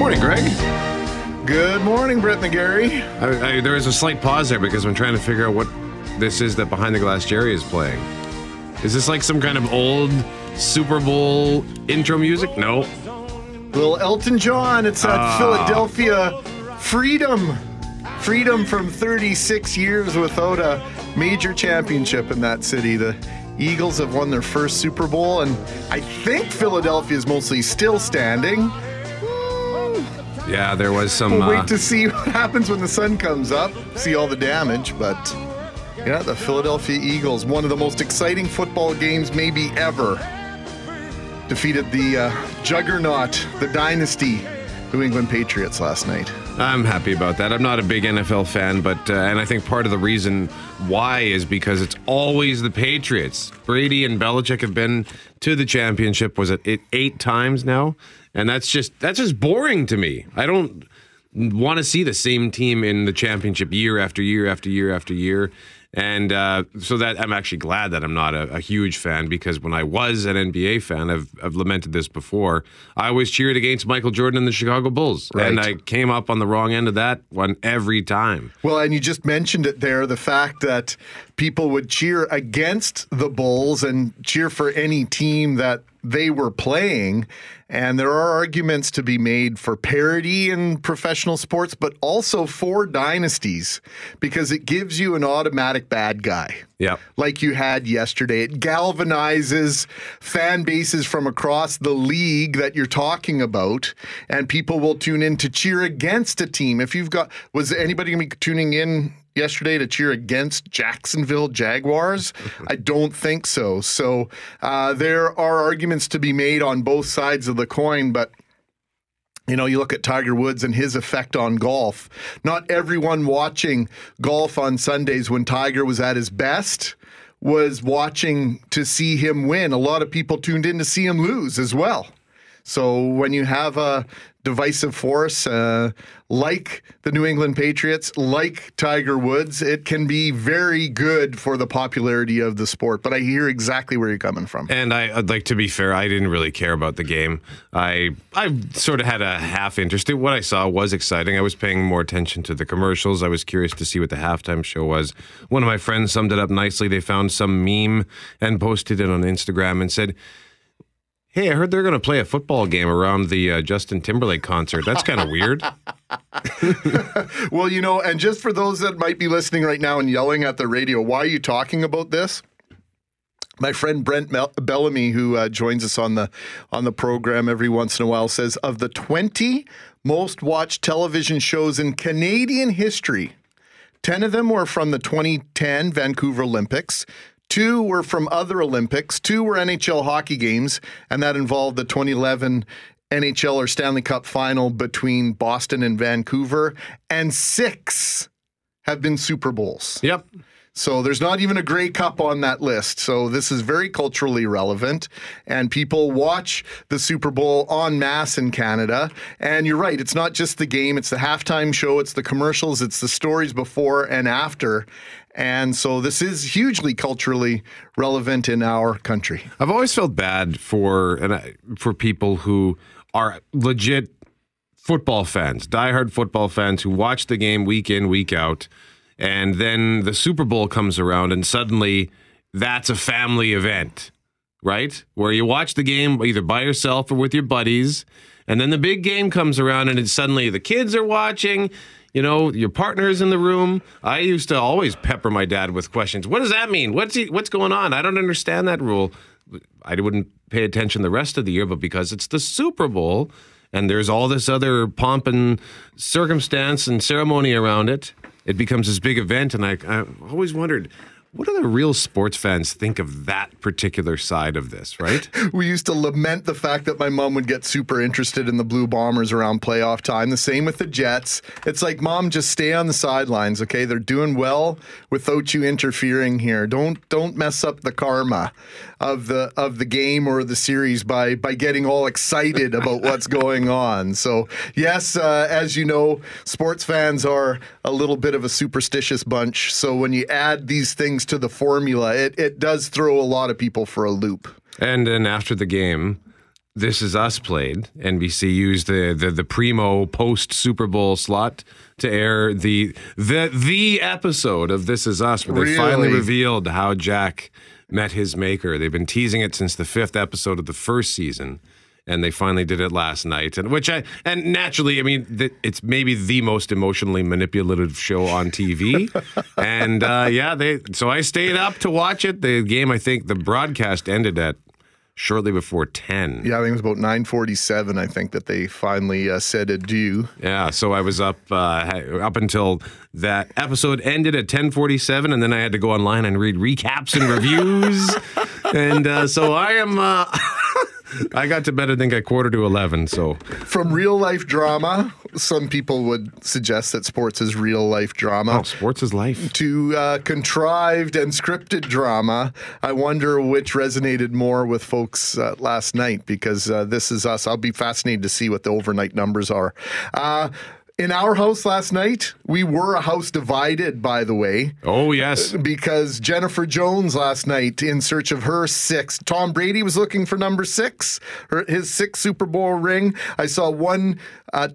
morning, Greg. Good morning, Brett and Gary. There was a slight pause there because I'm trying to figure out what this is that Behind the Glass Jerry is playing. Is this like some kind of old Super Bowl intro music? No. Little Elton John. It's Philadelphia Freedom. Freedom from 36 years without a major championship in that city. The Eagles have won their first Super Bowl, and I think Philadelphia is mostly still standing. Yeah, there was some... We'll wait to see what happens when the sun comes up, see all the damage, but... Yeah, the Philadelphia Eagles, one of the most exciting football games maybe ever, defeated the juggernaut, the dynasty, New England Patriots last night. I'm happy about that. I'm not a big NFL fan, but and I think part of the reason why is because it's always the Patriots. Brady and Belichick have been to the championship, was it 8 times now? And that's just boring to me. I don't want to see the same team in the championship year after year after year after year. And so that I'm actually glad that I'm not a huge fan, because when I was an NBA fan, I've lamented this before, I always cheered against Michael Jordan and the Chicago Bulls. Right. And I came up on the wrong end of that one every time. Well, and you just mentioned it there, the fact that people would cheer against the Bulls and cheer for any team that they were playing. And there are arguments to be made for parity in professional sports, but also for dynasties, because it gives you an automatic bad guy. Yeah. Like you had yesterday. It galvanizes fan bases from across the league that you're talking about, and people will tune in to cheer against a team. If you've got, was anybody going to be tuning in yesterday to cheer against Jacksonville Jaguars? I don't think so. So there are arguments to be made on both sides of the coin, but you know, you look at Tiger Woods and his effect on golf. Not everyone watching golf on Sundays when Tiger was at his best was watching to see him win. A lot of people tuned in to see him lose as well. So when you have a divisive force like the New England Patriots, like Tiger Woods, it can be very good for the popularity of the sport. But I hear exactly where you're coming from. And I'd like to be fair, I didn't really care about the game. I sort of had a half interest. What I saw was exciting. I was paying more attention to the commercials. I was curious to see what the halftime show was. One of my friends summed it up nicely. They found some meme and posted it on Instagram and said, "Hey, I heard they're going to play a football game around the Justin Timberlake concert. That's kind of weird." Well, you know, and just for those that might be listening right now and yelling at the radio, why are you talking about this? My friend Brent Bellamy, who joins us on the program every once in a while, says, of the 20 most watched television shows in Canadian history, 10 of them were from the 2010 Vancouver Olympics, 2 were from other Olympics, 2 were NHL hockey games, and that involved the 2011 NHL or Stanley Cup final between Boston and Vancouver, and 6 have been Super Bowls. Yep. So there's not even a Grey Cup on that list. So this is very culturally relevant, and people watch the Super Bowl en masse in Canada. And you're right, it's not just the game, it's the halftime show, it's the commercials, it's the stories before and after. And so this is hugely culturally relevant in our country. I've always felt bad for people who are legit football fans, diehard football fans who watch the game week in, week out, and then the Super Bowl comes around and suddenly that's a family event, right? Where you watch the game either by yourself or with your buddies, and then the big game comes around and it's suddenly the kids are watching. You know, your partner's in the room. I used to always pepper my dad with questions. What does that mean? What's going on? I don't understand that rule. I wouldn't pay attention the rest of the year, but because it's the Super Bowl and there's all this other pomp and circumstance and ceremony around it, it becomes this big event. And I always wondered, what do the real sports fans think of that particular side of this, right? We used to lament the fact that my mom would get super interested in the Blue Bombers around playoff time. The same with the Jets. It's like, Mom, just stay on the sidelines, okay? They're doing well without you interfering here. Don't mess up the karma of the game or the series by getting all excited about what's going on. So, yes, as you know, sports fans are a little bit of a superstitious bunch. So when you add these things to the formula, it does throw a lot of people for a loop. And then after the game, This Is Us played. NBC used the primo post Super Bowl slot to air the episode of This Is Us, where they finally revealed how Jack met his maker. They've been teasing it since the 5th episode of the 1st season, and they finally did it last night. And naturally, I mean, it's maybe the most emotionally manipulative show on TV. And so I stayed up to watch it. The game, I think, the broadcast ended at shortly before 10. Yeah, I think it was about 9:47, I think, that they finally said adieu. Yeah, so I was up until that episode ended at 10:47, and then I had to go online and read recaps and reviews. And so I am... I got to bed, I think, at 11:15, so... From real-life drama, some people would suggest that sports is real-life drama. Oh, sports is life. To contrived and scripted drama, I wonder which resonated more with folks last night, because This Is Us. I'll be fascinated to see what the overnight numbers are. In our house last night, we were a house divided, by the way. Oh, yes. Because Jennifer Jones last night, in search of her 6th. Tom Brady was looking for number 6, his 6th Super Bowl ring. I saw one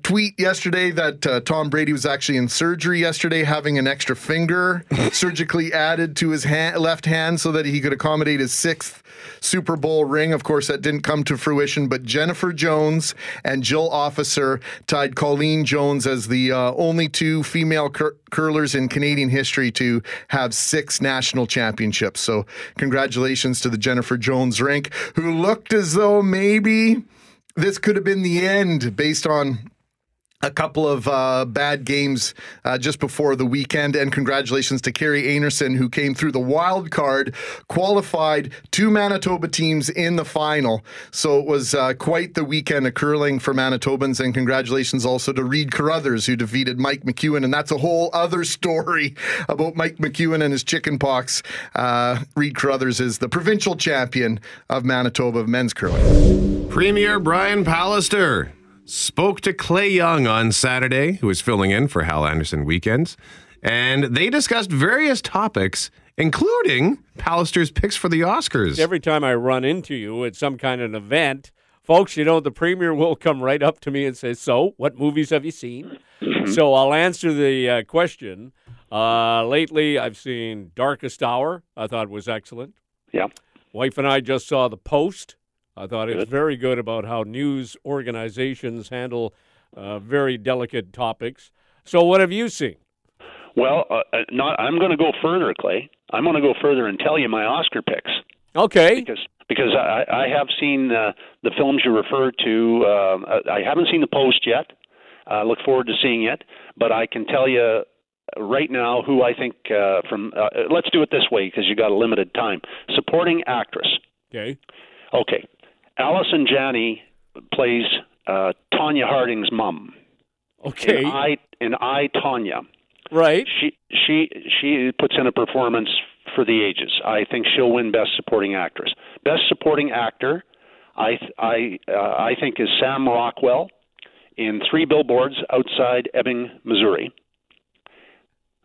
tweet yesterday that Tom Brady was actually in surgery yesterday, having an extra finger surgically added to his left hand so that he could accommodate his 6th Super Bowl ring. Of course, that didn't come to fruition, but Jennifer Jones and Jill Officer tied Colleen Jones as the only two female curlers in Canadian history to have 6 national championships. So congratulations to the Jennifer Jones rink, who looked as though maybe this could have been the end based on a couple of bad games just before the weekend. And congratulations to Kerri Einarson, who came through the wild card, qualified 2 Manitoba teams in the final. So it was quite the weekend of curling for Manitobans. And congratulations also to Reid Carruthers, who defeated Mike McEwen. And that's a whole other story about Mike McEwen and his chicken pox. Reid Carruthers is the provincial champion of Manitoba of men's curling. Premier Brian Pallister spoke to Clay Young on Saturday, who was filling in for Hal Anderson weekends, and they discussed various topics, including Pallister's picks for the Oscars. Every time I run into you at some kind of an event, folks, you know, the premier will come right up to me and say, so, what movies have you seen? So I'll answer the question. Lately, I've seen Darkest Hour. I thought it was excellent. Yeah. Wife and I just saw The Post. I thought it was very good about how news organizations handle very delicate topics. So what have you seen? Well, I'm going to go further, Clay. I'm going to go further and tell you my Oscar picks. Okay. Because I have seen the films you refer to. I haven't seen The Post yet. I look forward to seeing it. But I can tell you right now who I think let's do it this way because you got a limited time. Supporting actress. Okay. Allison Janney plays Tonya Harding's mom. Okay. In I, Tonya. Right. She puts in a performance for the ages. I think she'll win Best Supporting Actress. Best Supporting Actor, I think, is Sam Rockwell in 3 Billboards Outside Ebbing, Missouri.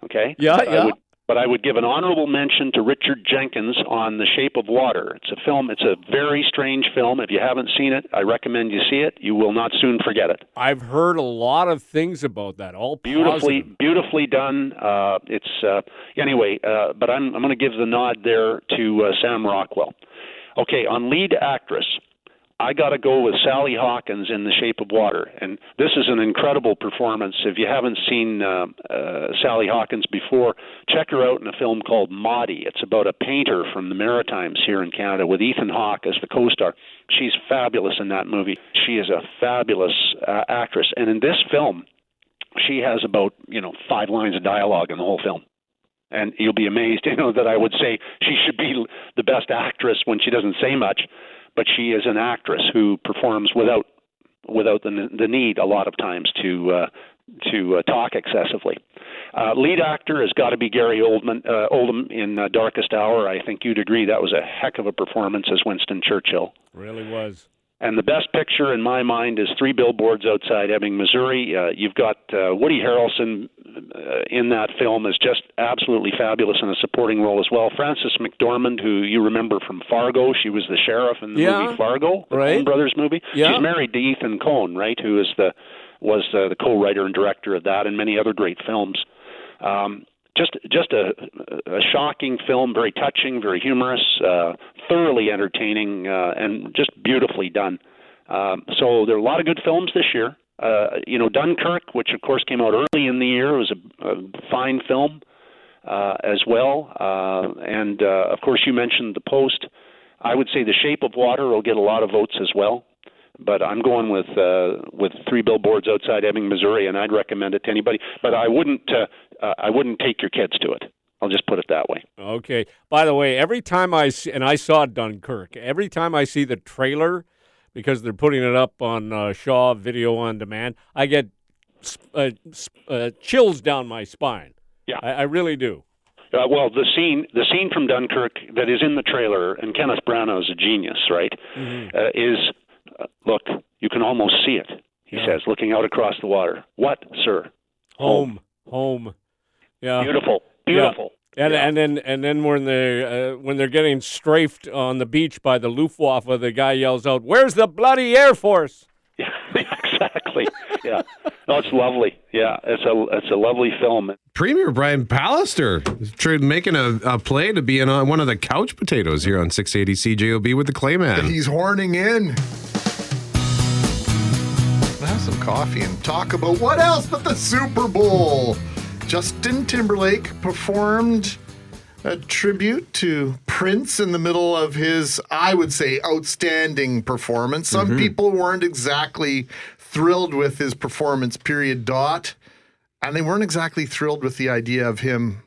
Okay. Yeah. But I would give an honorable mention to Richard Jenkins on The Shape of Water. It's a film. It's a very strange film. If you haven't seen it, I recommend you see it. You will not soon forget it. I've heard a lot of things about that. All beautifully done. But I'm going to give the nod there to Sam Rockwell. Okay, on lead actress, I got to go with Sally Hawkins in The Shape of Water. And this is an incredible performance. If you haven't seen Sally Hawkins before, check her out in a film called Maudie. It's about a painter from the Maritimes here in Canada with Ethan Hawke as the co-star. She's fabulous in that movie. She is a fabulous actress. And in this film, she has about 5 lines of dialogue in the whole film. And you'll be amazed, that I would say she should be the best actress when she doesn't say much. But she is an actress who performs without the need a lot of times to talk excessively. Lead actor has got to be Gary Oldham in Darkest Hour. I think you'd agree that was a heck of a performance as Winston Churchill. Really was. And the best picture in my mind is 3 Billboards Outside Ebbing, Missouri. You've got Woody Harrelson in that film is just absolutely fabulous in a supporting role as well. Frances McDormand, who you remember from Fargo, she was the sheriff in the movie Fargo, the Coen Brothers movie. Yeah. She's married to Ethan Coen, right, who is the co-writer and director of that and many other great films. Just a shocking film, very touching, very humorous, thoroughly entertaining, and just beautifully done. So there are a lot of good films this year. Dunkirk, which of course came out early in the year, was a fine film as well. And of course, you mentioned The Post. I would say The Shape of Water will get a lot of votes as well. But I'm going with Three Billboards Outside Ebbing, Missouri, and I'd recommend it to anybody. But I wouldn't take your kids to it. I'll just put it that way. Okay. By the way, every time I saw Dunkirk, every time I see the trailer, because they're putting it up on Shaw Video on Demand, I get chills down my spine. Yeah, I really do. Well, the scene from Dunkirk that is in the trailer, and Kenneth Branagh is a genius, right? Mm-hmm. Look, you can almost see it. He says, looking out across the water. What, sir? Home. Yeah. Beautiful. Yeah. And then when they're getting strafed on the beach by the Luftwaffe, the guy yells out, "Where's the bloody Air Force?" Yeah, exactly. Yeah. No, it's lovely. Yeah, it's a lovely film. Premier Brian Pallister is making a play to be in one of the couch potatoes here on 680 CJOB with the Clayman. He's horning in. Have some coffee and talk about what else but the Super Bowl. Justin Timberlake performed a tribute to Prince in the middle of his, I would say, outstanding performance. Some people weren't exactly thrilled with his performance, . And they weren't exactly thrilled with the idea of him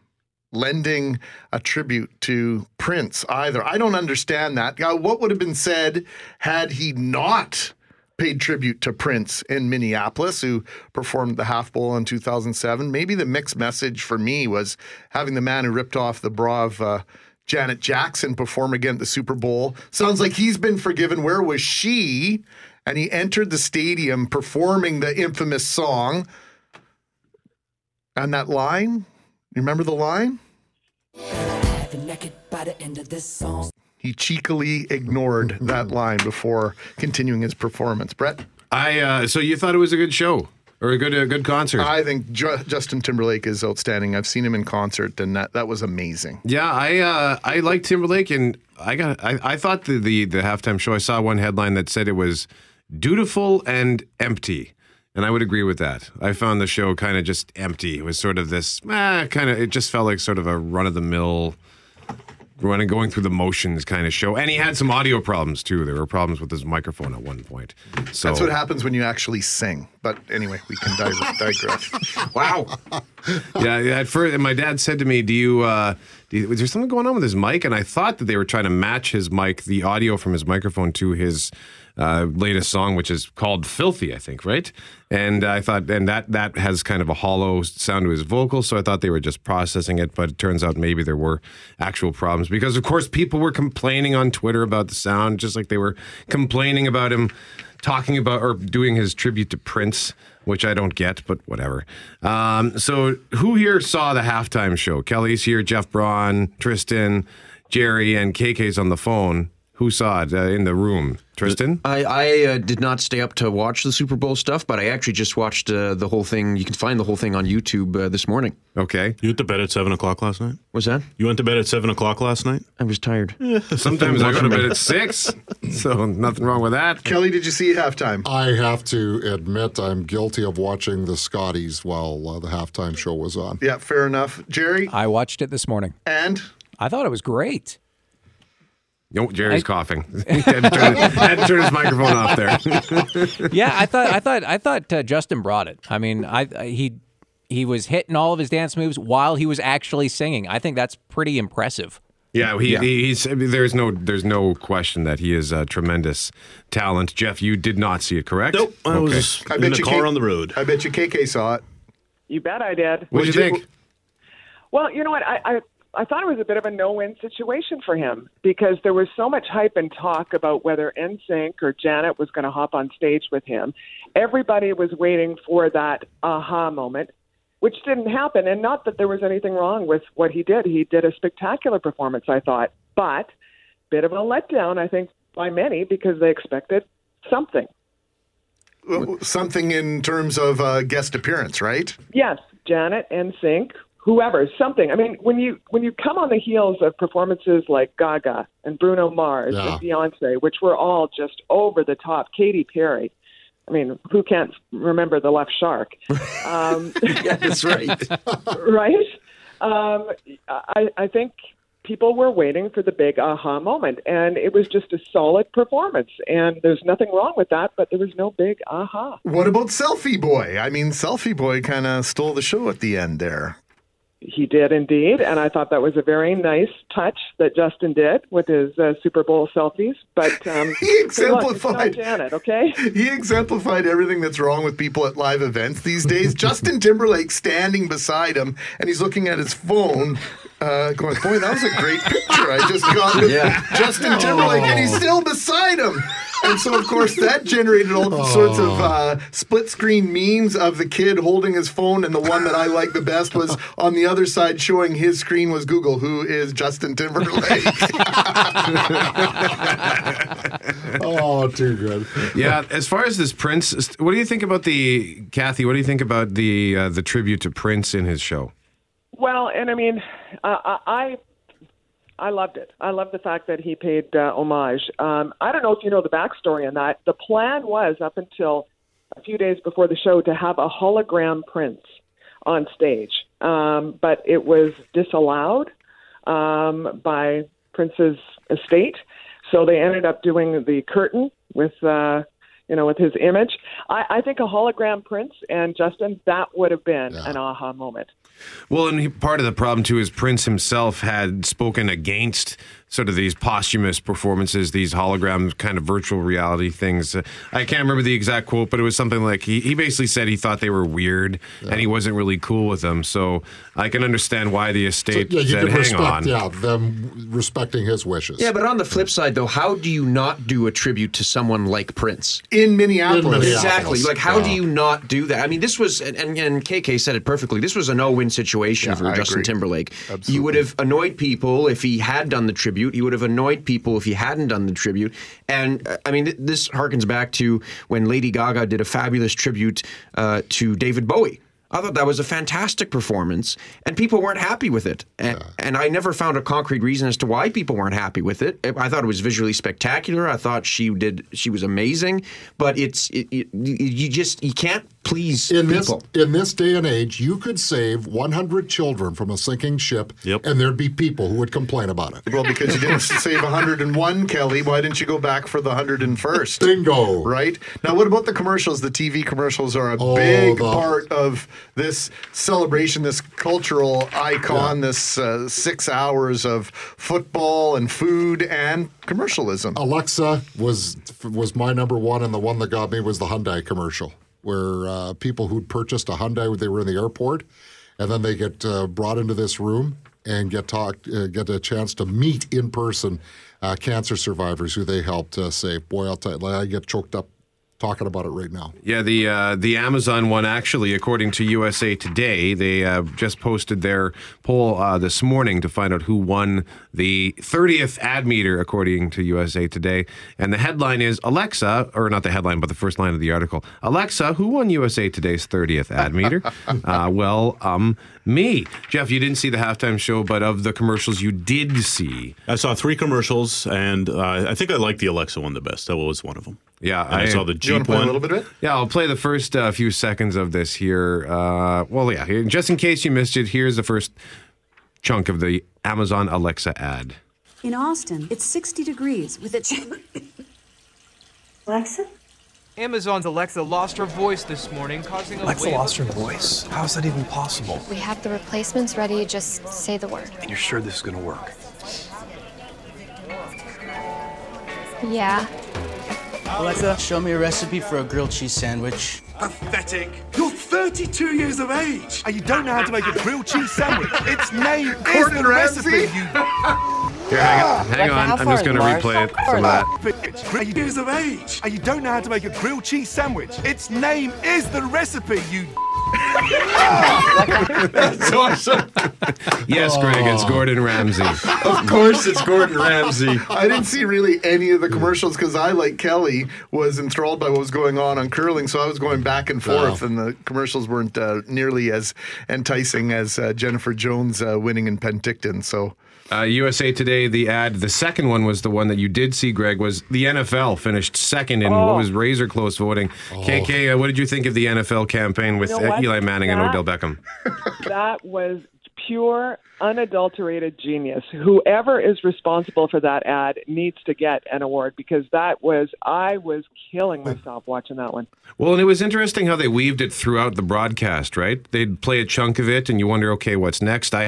lending a tribute to Prince either. I don't understand that. What would have been said had he not paid tribute to Prince in Minneapolis, who performed the Half Bowl in 2007. Maybe the mixed message for me was having the man who ripped off the bra of Janet Jackson perform again at the Super Bowl. Sounds like he's been forgiven. Where was she? And he entered the stadium performing the infamous song. And that line, you remember the line? By the end of this song. He cheekily ignored that line before continuing his performance. Brett? So you thought it was a good show or a good concert? I think Justin Timberlake is outstanding. I've seen him in concert, and that was amazing. Yeah, I like Timberlake, and I thought the halftime show, I saw one headline that said it was dutiful and empty. And I would agree with that. I found the show kind of just empty. It was sort of this, it just felt like sort of a run-of-the-mill, going through the motions kind of show. And he had some audio problems, too. There were problems with his microphone at one point. So that's what happens when you actually sing. But anyway, we can digress. Wow. Yeah, at first, and my dad said to me, was there something going on with his mic? And I thought that they were trying to match his mic, the audio from his microphone, to his latest song, which is called Filthy, I think, right? And I thought, and that has kind of a hollow sound to his vocals, so I thought they were just processing it, but it turns out maybe there were actual problems, because of course people were complaining on Twitter about the sound, just like they were complaining about him talking about or doing his tribute to Prince, which I don't get, but whatever. So who here saw the halftime show? Kelly's here, Jeff Braun, Tristan, Jerry, and KK's on the phone. Who saw it in the room? Tristan? I did not stay up to watch the Super Bowl stuff, but I actually just watched the whole thing. You can find the whole thing on YouTube this morning. Okay. You went to bed at 7 o'clock last night? What's that? You went to bed at 7 o'clock last night? I was tired. Sometimes I go to bed at 6, so nothing wrong with that. Kelly, did you see halftime? I have to admit I'm guilty of watching the Scotties while the halftime show was on. Yeah, fair enough. Jerry? I watched it this morning. And? I thought it was great. No, Jerry's coughing. Had to turn his microphone off there. Yeah, I thought Justin brought it. I mean, he was hitting all of his dance moves while he was actually singing. I think that's pretty impressive. Yeah, there's no question that he is a tremendous talent. Jeff, you did not see it, correct? Nope, I was in the car on the road. I bet you KK saw it. You bet I did. What did you think? Well, you know what, I thought it was a bit of a no-win situation for him, because there was so much hype and talk about whether NSYNC or Janet was going to hop on stage with him. Everybody was waiting for that aha moment, which didn't happen. And not that there was anything wrong with what he did. He did a spectacular performance, I thought, but bit of a letdown, I think, by many, because they expected something. Something in terms of guest appearance, right? Yes, Janet, NSYNC, whoever, something. I mean, when you come on the heels of performances like Gaga and Bruno Mars and Beyonce, which were all just over the top, Katy Perry. I mean, who can't remember the left shark? Yeah, that's right. Right? I think people were waiting for the big aha moment, and it was just a solid performance, and there's nothing wrong with that, but there was no big aha. What about Selfie Boy? I mean, Selfie Boy kind of stole the show at the end there. He did indeed, and I thought that was a very nice touch that Justin did with his Super Bowl selfies. But he exemplified Janet, okay? He exemplified everything that's wrong with people at live events these days. Justin Timberlake standing beside him, and he's looking at his phone, going, "Boy, that was a great picture I just got with Justin Timberlake," and he's still beside him. And so, of course, that generated all sorts of split-screen memes of the kid holding his phone, and the one that I liked the best was on the other side showing his screen was Google, who is Justin Timberlake. Oh, too good. Yeah, as far as this Prince, what do you think about the, Kathy, what do you think about the tribute to Prince in his show? Well, and I mean, I loved it. I loved the fact that he paid homage. I don't know if you know the backstory on that. The plan was, up until a few days before the show, to have a hologram Prince on stage. But it was disallowed by Prince's estate. So they ended up doing the curtain with his image. I think a hologram Prince and Justin, that would have been an aha moment. Well, and part of the problem, too, is Prince himself had spoken against sort of these posthumous performances, these hologram kind of virtual reality things. I can't remember the exact quote, but it was something like he basically said he thought they were weird and he wasn't really cool with them. So I can understand why the estate said, hang on. Yeah, them respecting his wishes. Yeah, but on the flip side, though, how do you not do a tribute to someone like Prince? In Minneapolis. Exactly. Like, how do you not do that? I mean, this was, and KK said it perfectly, this was a no-win situation for Justin Timberlake. Absolutely. You would have annoyed people if he had done the tribute. He would have annoyed people if he hadn't done the tribute. And, I mean, this harkens back to when Lady Gaga did a fabulous tribute to David Bowie. I thought that was a fantastic performance, and people weren't happy with it. And I never found a concrete reason as to why people weren't happy with it. I thought it was visually spectacular. I thought she was amazing. But you can't please people. In this day and age, you could save 100 children from a sinking ship, and there'd be people who would complain about it. Well, because you didn't save 101, Kelly, why didn't you go back for the 101st? Bingo. Right? Now, what about the commercials? The TV commercials are a big part of this celebration, this cultural icon, this 6 hours of football and food and commercialism. Alexa was my number one, and the one that got me was the Hyundai commercial, where people who'd purchased a Hyundai when they were in the airport, and then they get brought into this room and get a chance to meet in person cancer survivors who they helped save. Boy, I'll tell you, I get choked up talking about it right now. Yeah, the Amazon one, actually, according to USA Today, they just posted their poll this morning to find out who won the 30th ad meter, according to USA Today. And the headline is, Alexa, or not the headline, but the first line of the article, Alexa, who won USA Today's 30th ad meter? Me. Jeff, you didn't see the halftime show, but of the commercials you did see. I saw 3 commercials, and I think I liked the Alexa one the best. That was one of them. Yeah, and I saw the Jeep one. A little bit of it? Yeah, I'll play the first few seconds of this here. Just in case you missed it, here's the first chunk of the Amazon Alexa ad. In Austin, it's 60 degrees with its... Alexa? Amazon's Alexa lost her voice this morning, causing a Alexa lost her voice? How is that even possible? We have the replacements ready. Just say the word. And you're sure this is going to work? Yeah. Alexa, show me a recipe for a grilled cheese sandwich. Pathetic. You're 32 years of age, and you don't know how to make a grilled cheese sandwich. Its name is the recipe. You... Here, hang on. I'm just going to replay it from that. 32 years of age, and you don't know how to make a grilled cheese sandwich. Its name is the recipe. You... That's awesome. Yes, Greg, it's Gordon Ramsay. Of course it's Gordon Ramsay. I didn't see really any of the commercials because I, like Kelly, was enthralled by what was going on curling, so I was going back and forth, and the commercials weren't nearly as enticing as Jennifer Jones winning in Penticton, so... USA Today, the ad, the second one was the one that you did see, Greg, was the NFL finished second in what was razor close voting. KK, what did you think of the NFL campaign with Eli Manning and Odell Beckham? That was pure, unadulterated genius. Whoever is responsible for that ad needs to get an award because that was, I was killing myself watching that one. Well, and it was interesting how they weaved it throughout the broadcast, right? They'd play a chunk of it and you wonder, okay, what's next? I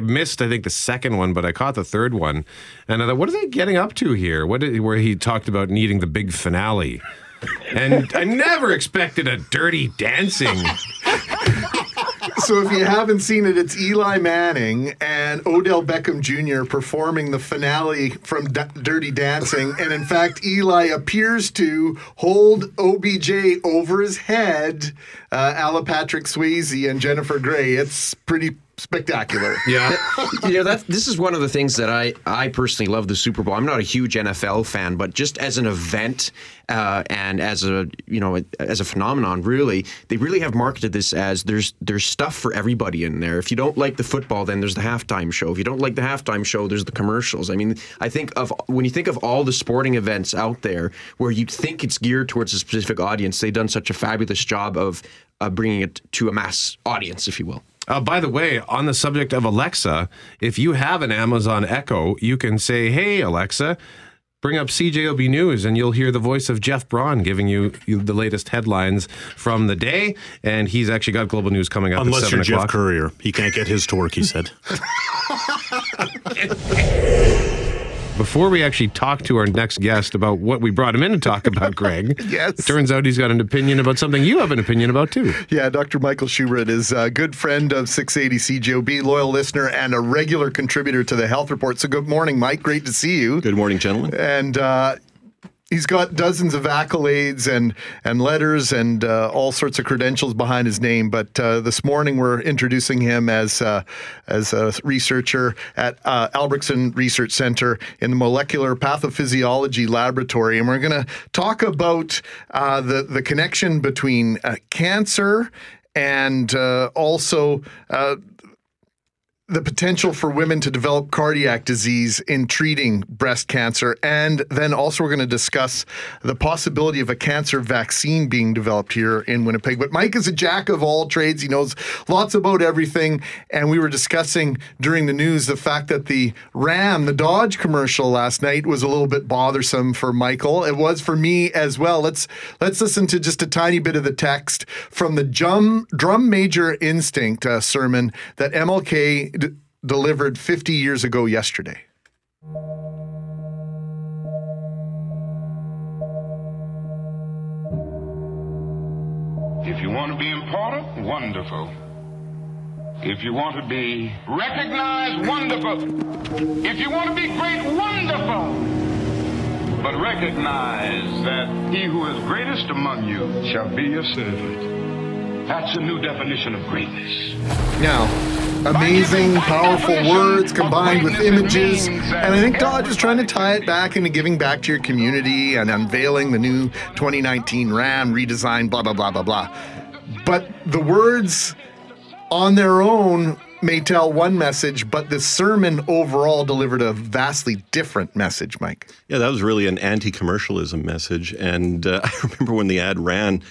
missed, I think, the second one, but I caught the third one. And I thought, what are they getting up to here? Where he talked about needing the big finale. And I never expected a Dirty Dancing. So if you haven't seen it, it's Eli Manning and Odell Beckham Jr. performing the finale from Dirty Dancing. And in fact, Eli appears to hold OBJ over his head, a la Patrick Swayze and Jennifer Grey. It's pretty spectacular. Yeah. This is one of the things that I personally love the Super Bowl. I'm not a huge NFL fan, but just as an event and as a phenomenon, really, they really have marketed this as there's stuff for everybody in there. If you don't like the football, then there's the halftime show. If you don't like the halftime show, there's the commercials. I mean, I think of when you think of all the sporting events out there where you think it's geared towards a specific audience, they've done such a fabulous job of bringing it to a mass audience, if you will. By the way, on the subject of Alexa, if you have an Amazon Echo, you can say, hey, Alexa, bring up CJOB News, and you'll hear the voice of Jeff Braun giving you the latest headlines from the day. And he's actually got Global News coming up at 7 o'clock. Unless you're Jeff Courier. He can't get his to work, he said. Before we actually talk to our next guest about what we brought him in to talk about, Greg, yes. It turns out he's got an opinion about something you have an opinion about, too. Yeah, Dr. Michael Schubert is a good friend of 680 CJOB, loyal listener, and a regular contributor to the Health Report. So good morning, Mike. Great to see you. Good morning, gentlemen. And he's got dozens of accolades and letters and all sorts of credentials behind his name. But this morning we're introducing him as a researcher at Albrechtsen Research Centre in the Molecular Pathophysiology Laboratory. And we're going to talk about the connection between cancer and also... the potential for women to develop cardiac disease in treating breast cancer. And then also we're going to discuss the possibility of a cancer vaccine being developed here in Winnipeg. But Mike is a jack of all trades. He knows lots about everything. And we were discussing during the news the fact that the Ram, the Dodge commercial last night was a little bit bothersome for Michael. It was for me as well. Let's listen to just a tiny bit of the text from the Drum Major Instinct sermon that MLK delivered 50 years ago yesterday. If you want to be important, wonderful. If you want to be recognized, wonderful. If you want to be great, wonderful. But recognize that he who is greatest among you shall be your servant. That's a new definition of greatness. Now... amazing, powerful words combined with images. And I think Dodge is trying to tie it back into giving back to your community and unveiling the new 2019 Ram redesign, blah, blah, blah, blah, blah. But the words on their own may tell one message, but the sermon overall delivered a vastly different message, Mike. Yeah, that was really an anti-commercialism message. And I remember when the ad ran,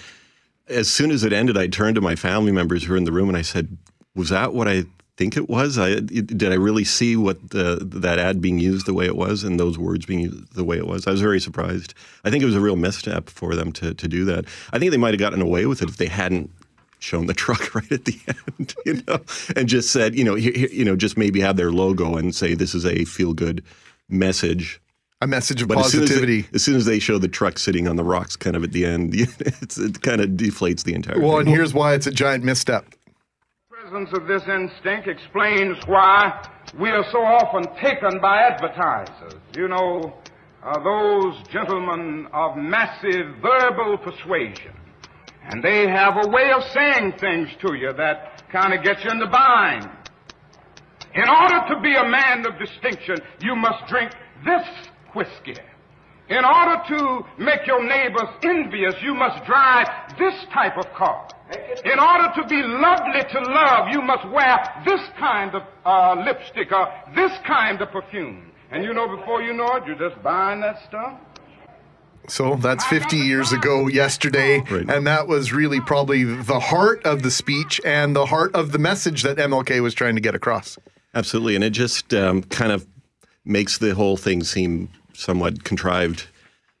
as soon as it ended, I turned to my family members who were in the room and I said, was that what I think it was? Did I really see what that ad being used the way it was and those words being used the way it was? I was very surprised. I think it was a real misstep for them to do that. I think they might have gotten away with it if they hadn't shown the truck right at the end, and just said, just maybe have their logo and say this is a feel-good message. A message of positivity. As soon as they show the truck sitting on the rocks kind of at the end, it kind of deflates the entire thing. Well, and here's why it's a giant misstep. The presence of this instinct explains why we are so often taken by advertisers. Those gentlemen of massive verbal persuasion And they have a way of saying things to you that kind of gets you in the bind. In order to be a man of distinction, you must drink this whiskey. In order to make your neighbors envious, you must drive this type of car. In order to be lovely to love, you must wear this kind of lipstick or this kind of perfume. And you know, before you know it, you're just buying that stuff. So that's 50 years ago yesterday, right. And that was really probably the heart of the speech and the heart of the message that MLK was trying to get across. Absolutely, and it just kind of makes the whole thing seem somewhat contrived.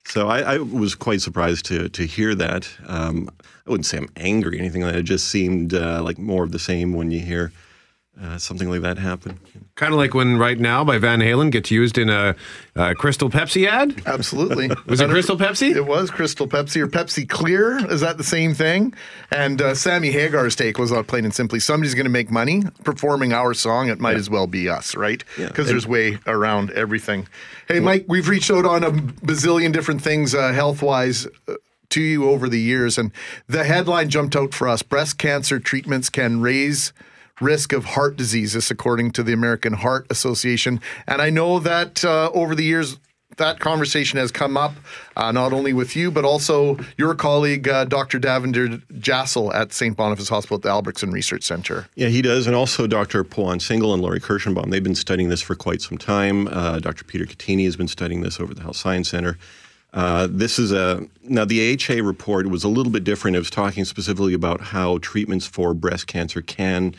So I was quite surprised to hear that. I wouldn't say I'm angry or anything like that. It just seemed like more of the same when you hear something like that happen. Kind of like when Right Now by Van Halen gets used in a Crystal Pepsi ad? Absolutely. Was it Crystal Pepsi? It was Crystal Pepsi or Pepsi Clear. Is that the same thing? And Sammy Hagar's take was on plain and simply, somebody's going to make money performing our song. It might as well be us, right? Because there's way around everything. Hey, Mike, we've reached out on a bazillion different things health-wise to you over the years. And the headline jumped out for us. Breast cancer treatments can raise risk of heart disease, this according to the American Heart Association. And I know that over the years, that conversation has come up, not only with you, but also your colleague, Dr. Davinder Jassel at St. Boniface Hospital at the Albrechtsen Research Centre. Yeah, he does. And also Dr. Pawan Singhal and Laurie Kirschenbaum. They've been studying this for quite some time. Dr. Peter Cattini has been studying this over at the Health Science Centre. This is now the AHA report was a little bit different. It was talking specifically about how treatments for breast cancer can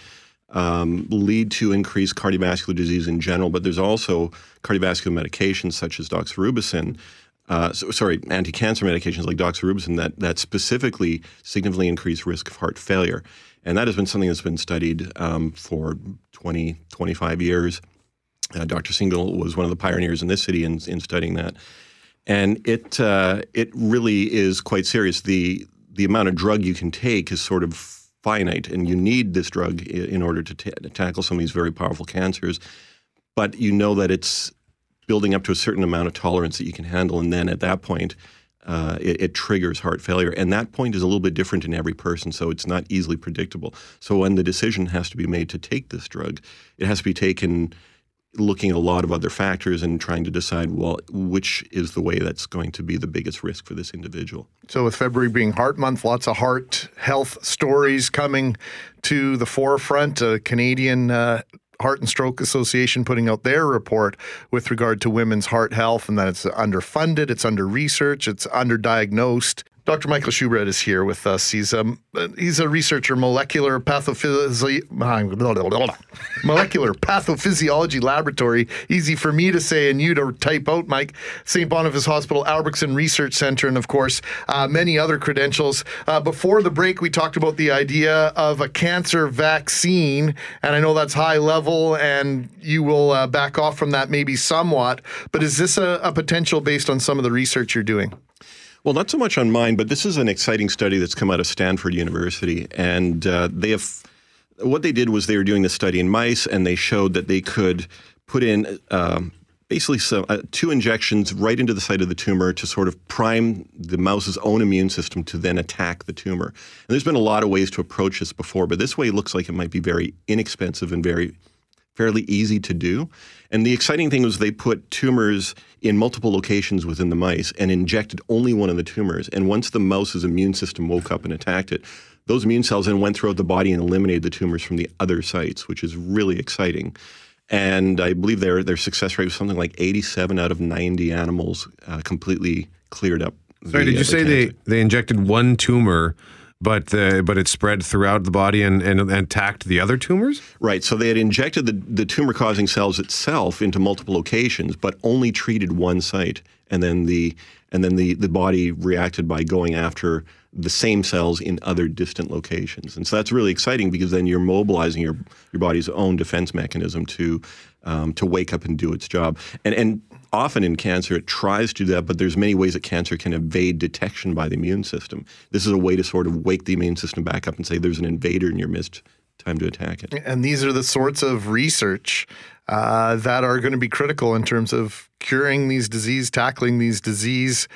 lead to increased cardiovascular disease in general, but there's also cardiovascular medications such as doxorubicin, anti-cancer medications like doxorubicin that specifically significantly increase risk of heart failure. And that has been something that's been studied for 20, 25 years. Dr. Singhal was one of the pioneers in this city in studying that. And it really is quite serious. The amount of drug you can take is sort of finite, and you need this drug in order to tackle some of these very powerful cancers. But you know that it's building up to a certain amount of tolerance that you can handle, and then at that point, it triggers heart failure. And that point is a little bit different in every person, so it's not easily predictable. So when the decision has to be made to take this drug, it has to be taken looking at a lot of other factors and trying to decide, well, which is the way that's going to be the biggest risk for this individual. So with February being Heart Month, lots of heart health stories coming to the forefront. Canadian Heart and Stroke Association putting out their report with regard to women's heart health, and that it's underfunded, it's under-researched, it's underdiagnosed. Dr. Michael Schubert is here with us. He's a researcher, molecular pathophysiology laboratory. Easy for me to say and you to type out, Mike. St. Boniface Hospital, Albrechtsen Research Centre, and of course, many other credentials. Before the break, we talked about the idea of a cancer vaccine, and I know that's high level, and you will back off from that maybe somewhat, but is this a potential based on some of the research you're doing? Well, not so much on mine, but this is an exciting study that's come out of Stanford University. And what they did was they were doing this study in mice, and they showed that they could put in basically two injections right into the site of the tumor to sort of prime the mouse's own immune system to then attack the tumor. And there's been a lot of ways to approach this before, but this way looks like it might be very inexpensive and fairly easy to do. And the exciting thing was they put tumors in multiple locations within the mice and injected only one of the tumors. And once the mouse's immune system woke up and attacked it, those immune cells then went throughout the body and eliminated the tumors from the other sites, which is really exciting. And I believe their success rate was something like 87 out of 90 animals completely cleared up. Sorry, did you say they injected one tumor, but it spread throughout the body and attacked the other tumors? Right. So they had injected the tumor-causing cells itself into multiple locations, but only treated one site. And then the body reacted by going after the same cells in other distant locations. And so that's really exciting because then you're mobilizing your body's own defense mechanism to wake up and do its job. And often in cancer, it tries to do that, but there's many ways that cancer can evade detection by the immune system. This is a way to sort of wake the immune system back up and say, there's an invader in your midst. time to attack it. And these are the sorts of research that are going to be critical in terms of curing these disease, tackling these disease.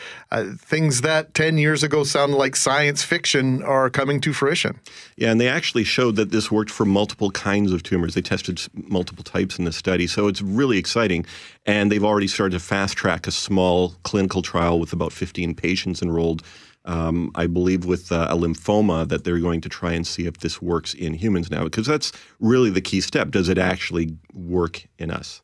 Things that 10 years ago sounded like science fiction are coming to fruition. Yeah, and they actually showed that this worked for multiple kinds of tumors. They tested multiple types in the study, so it's really exciting. And they've already started to fast-track a small clinical trial with about 15 patients enrolled, I believe with a lymphoma, that they're going to try and see if this works in humans now, because that's really the key step. Does it actually work in us?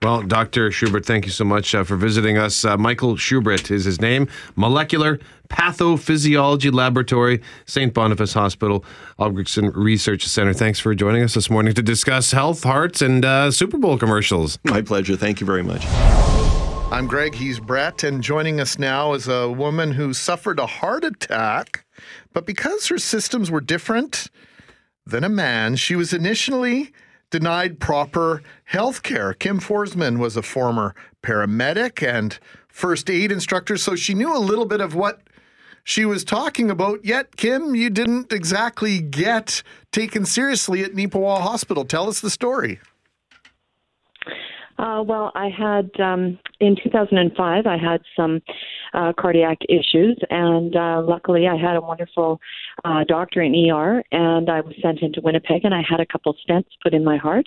Well, Dr. Schubert, thank you so much for visiting us. Michael Schubert is his name. Molecular Pathophysiology Laboratory, St. Boniface Hospital, Albrechtsen Research Centre. Thanks for joining us this morning to discuss health, hearts, and Super Bowl commercials. My pleasure. Thank you very much. I'm Greg, he's Brett, and joining us now is a woman who suffered a heart attack, but because her systems were different than a man, she was initially denied proper health care. Kim Forsman was a former paramedic and first aid instructor, so she knew a little bit of what she was talking about, yet, Kim, you didn't exactly get taken seriously at Neepawa Hospital. Tell us the story. Well, I had, in 2005, I had some cardiac issues, and luckily I had a wonderful doctor in ER, and I was sent into Winnipeg, and I had a couple stents put in my heart.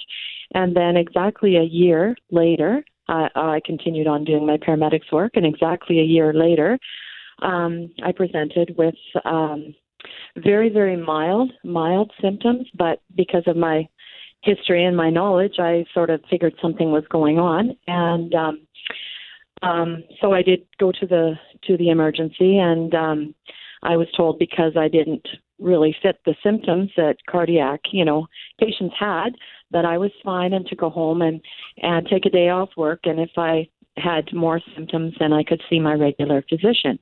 And then exactly a year later, I continued on doing my paramedics work, and exactly a year later, I presented with very, very mild symptoms, but because of my history and my knowledge, I sort of figured something was going on, and so I did go to the emergency, and I was told because I didn't really fit the symptoms that cardiac, patients had, that I was fine and to go home and take a day off work, and if I had more symptoms, then I could see my regular physician.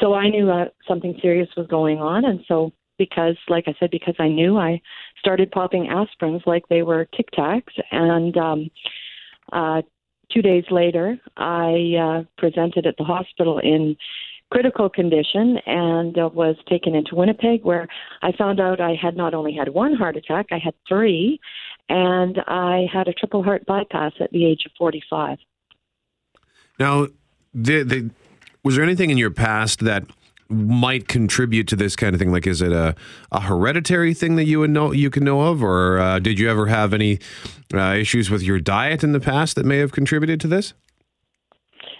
So I knew something serious was going on, and so because I knew, I started popping aspirins like they were Tic Tacs. And 2 days later, I presented at the hospital in critical condition and was taken into Winnipeg, where I found out I had not only had one heart attack, I had three, and I had a triple heart bypass at the age of 45. Now, was there anything in your past that might contribute to this kind of thing? Like, is it a hereditary thing that you can know of, or did you ever have any issues with your diet in the past that may have contributed to this?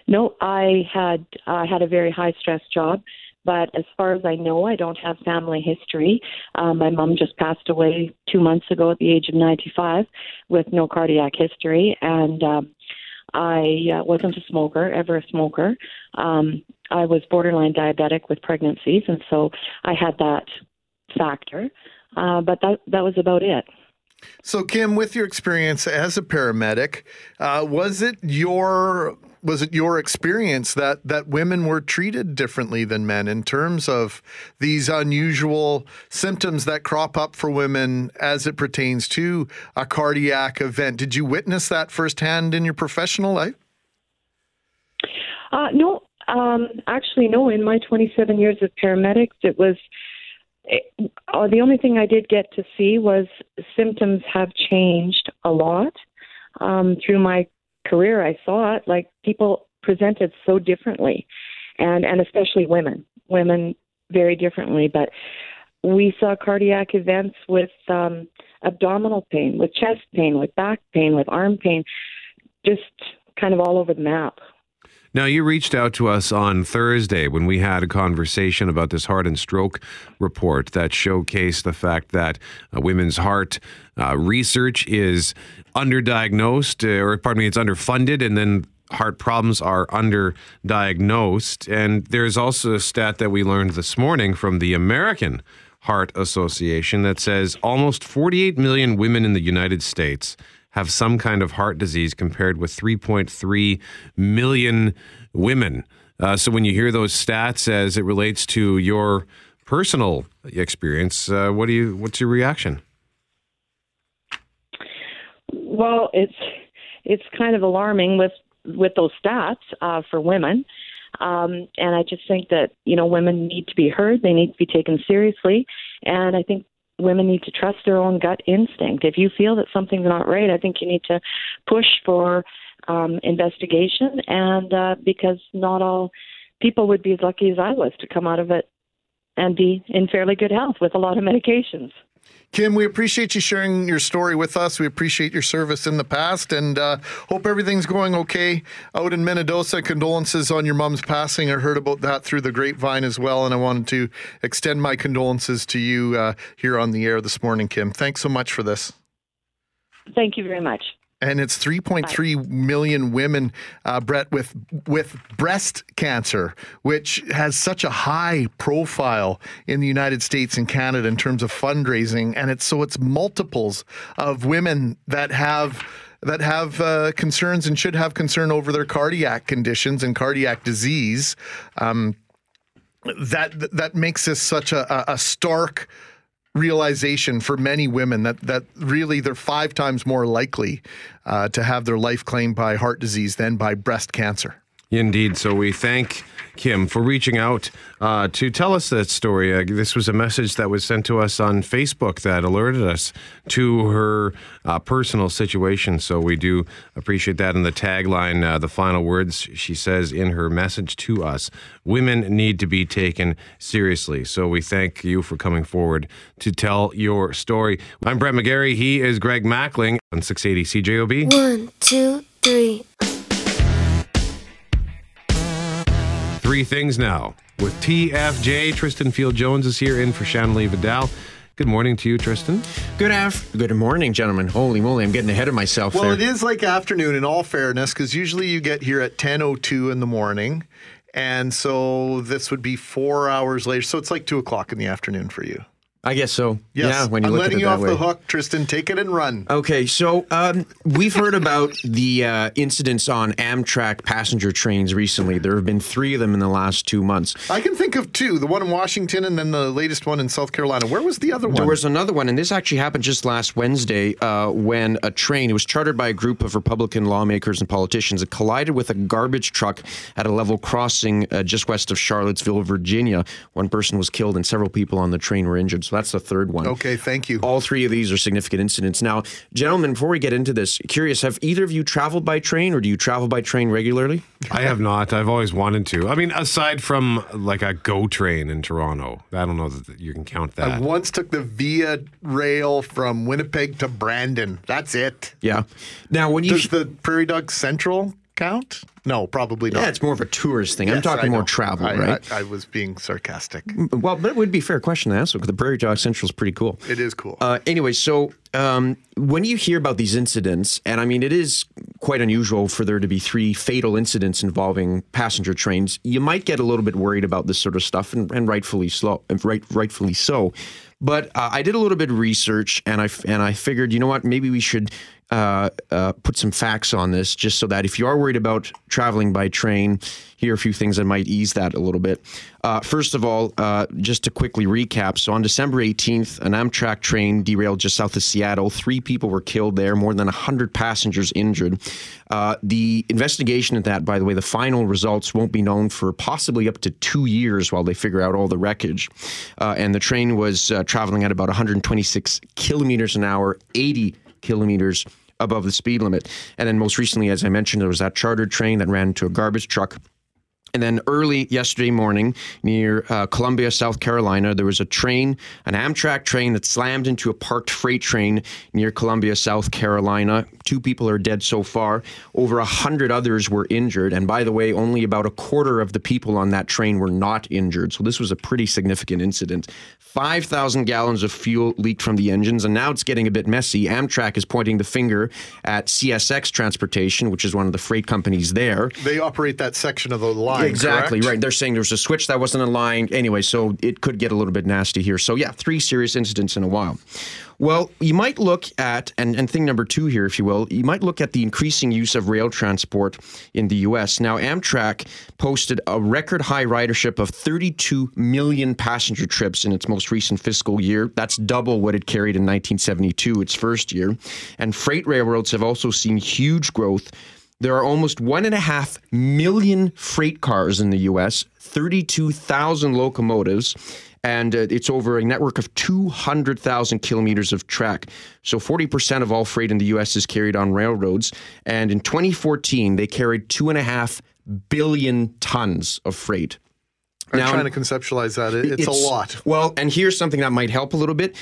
No, I had a very high stress job, but as far as I know, I don't have family history. My mom just passed away 2 months ago at the age of 95 with no cardiac history, and I wasn't ever a smoker. I was borderline diabetic with pregnancies, and so I had that factor, but that was about it. So, Kim, with your experience as a paramedic, was it your experience that women were treated differently than men in terms of these unusual symptoms that crop up for women as it pertains to a cardiac event? Did you witness that firsthand in your professional life? No. Actually, no. In my 27 years of paramedics, the only thing I did get to see was symptoms have changed a lot. Through my career, I saw it, like, people presented so differently, and especially women very differently. But we saw cardiac events with abdominal pain, with chest pain, with back pain, with arm pain, just kind of all over the map. Now, you reached out to us on Thursday when we had a conversation about this heart and stroke report that showcased the fact that women's heart research is it's underfunded, and then heart problems are underdiagnosed. And there's also a stat that we learned this morning from the American Heart Association that says almost 48 million women in the United States have some kind of heart disease, compared with 3.3 million women. So when you hear those stats as it relates to your personal experience, what's your reaction? Well, it's kind of alarming with those stats for women, and I just think that women need to be heard. They need to be taken seriously, and I think women need to trust their own gut instinct. If you feel that something's not right, I think you need to push for investigation, and because not all people would be as lucky as I was to come out of it and be in fairly good health with a lot of medications. Kim, we appreciate you sharing your story with us. We appreciate your service in the past, and hope everything's going okay out in Minnedosa. Condolences on your mom's passing. I heard about that through the grapevine as well, and I wanted to extend my condolences to you here on the air this morning, Kim. Thanks so much for this. Thank you very much. And it's 3.3 million women, Brett, with breast cancer, which has such a high profile in the United States and Canada in terms of fundraising. And it's multiples of women that have concerns and should have concern over their cardiac conditions and cardiac disease. That makes this such a stark realization for many women that really they're 5 times more likely to have their life claimed by heart disease than by breast cancer. Indeed. So we thank Kim for reaching out to tell us that story. This was a message that was sent to us on Facebook that alerted us to her personal situation. So we do appreciate that. And the tagline, the final words she says in her message to us, women need to be taken seriously. So we thank you for coming forward to tell your story. I'm Brett McGarry. He is Greg Mackling on 680 CJOB. 1, 2, 3. 3 things now with TFJ. Tristan Field-Jones is here in for Shanley Vidal. Good morning to you, Tristan. Good morning, gentlemen. Holy moly, I'm getting ahead of myself there. Well, it is like afternoon in all fairness, because usually you get here at 10:02 in the morning. And so this would be 4 hours later. So it's like 2 o'clock in the afternoon for you. I guess so. Yes. Yeah, when you look at it that way. I'm letting you off the hook, Tristan. Take it and run. Okay, so we've heard about the incidents on Amtrak passenger trains recently. There have been 3 of them in the last 2 months. I can think of 2, the one in Washington and then the latest one in South Carolina. Where was the other one? There was another one, and this actually happened just last Wednesday when a train, it was chartered by a group of Republican lawmakers and politicians, it collided with a garbage truck at a level crossing just west of Charlottesville, Virginia. One person was killed and several people on the train were injured. So that's the 3rd one. Okay, thank you. All 3 of these are significant incidents. Now, gentlemen, before we get into this, curious, have either of you traveled by train, or do you travel by train regularly? I have not. I've always wanted to. I mean, aside from like a GO train in Toronto. I don't know that you can count that. I once took the Via Rail from Winnipeg to Brandon. That's it. Yeah. Now, when you does the Prairie Dog Central count? No, probably not. Yeah, it's more of a tourist thing. Yes, I'm talking more travel, right? I was being sarcastic. Well, but it would be a fair question to ask, because the Prairie Dog Central is pretty cool. It is cool. Anyway, so when you hear about these incidents, and I mean, it is quite unusual for there to be 3 fatal incidents involving passenger trains, you might get a little bit worried about this sort of stuff, and rightfully so. But I did a little bit of research, and I figured, you know what, maybe we should put some facts on this, just so that if you are worried about traveling by train, here are a few things that might ease that a little bit. First of all, just to quickly recap, so on December 18th, an Amtrak train derailed just south of Seattle. 3 people were killed there, more than 100 passengers injured. The investigation of that, by the way, the final results won't be known for possibly up to 2 years while they figure out all the wreckage. And the train was traveling at about 126 kilometers an hour, 80 kilometers above the speed limit. And then most recently, as I mentioned, there was that chartered train that ran into a garbage truck. And then early yesterday morning near Columbia, South Carolina, there was a train, an Amtrak train that slammed into a parked freight train near Columbia, South Carolina. 2 people are dead so far. Over 100 others were injured. And by the way, only about a quarter of the people on that train were not injured. So this was a pretty significant incident. 5,000 gallons of fuel leaked from the engines. And now it's getting a bit messy. Amtrak is pointing the finger at CSX Transportation, which is one of the freight companies there. They operate that section of the line. Exactly, correct? Right. They're saying there's a switch that wasn't aligned. Anyway, so it could get a little bit nasty here. So yeah, 3 serious incidents in a while. Well, you might look at, and thing number 2 here, if you will, you might look at the increasing use of rail transport in the U.S. Now, Amtrak posted a record high ridership of 32 million passenger trips in its most recent fiscal year. That's double what it carried in 1972, its first year. And freight railroads have also seen huge growth There are almost 1.5 million freight cars in the U.S., 32,000 locomotives, and it's over a network of 200,000 kilometers of track. So 40% of all freight in the U.S. is carried on railroads. And in 2014, they carried 2.5 billion tons of freight. I'm trying to conceptualize that. It's a lot. Well, and here's something that might help a little bit.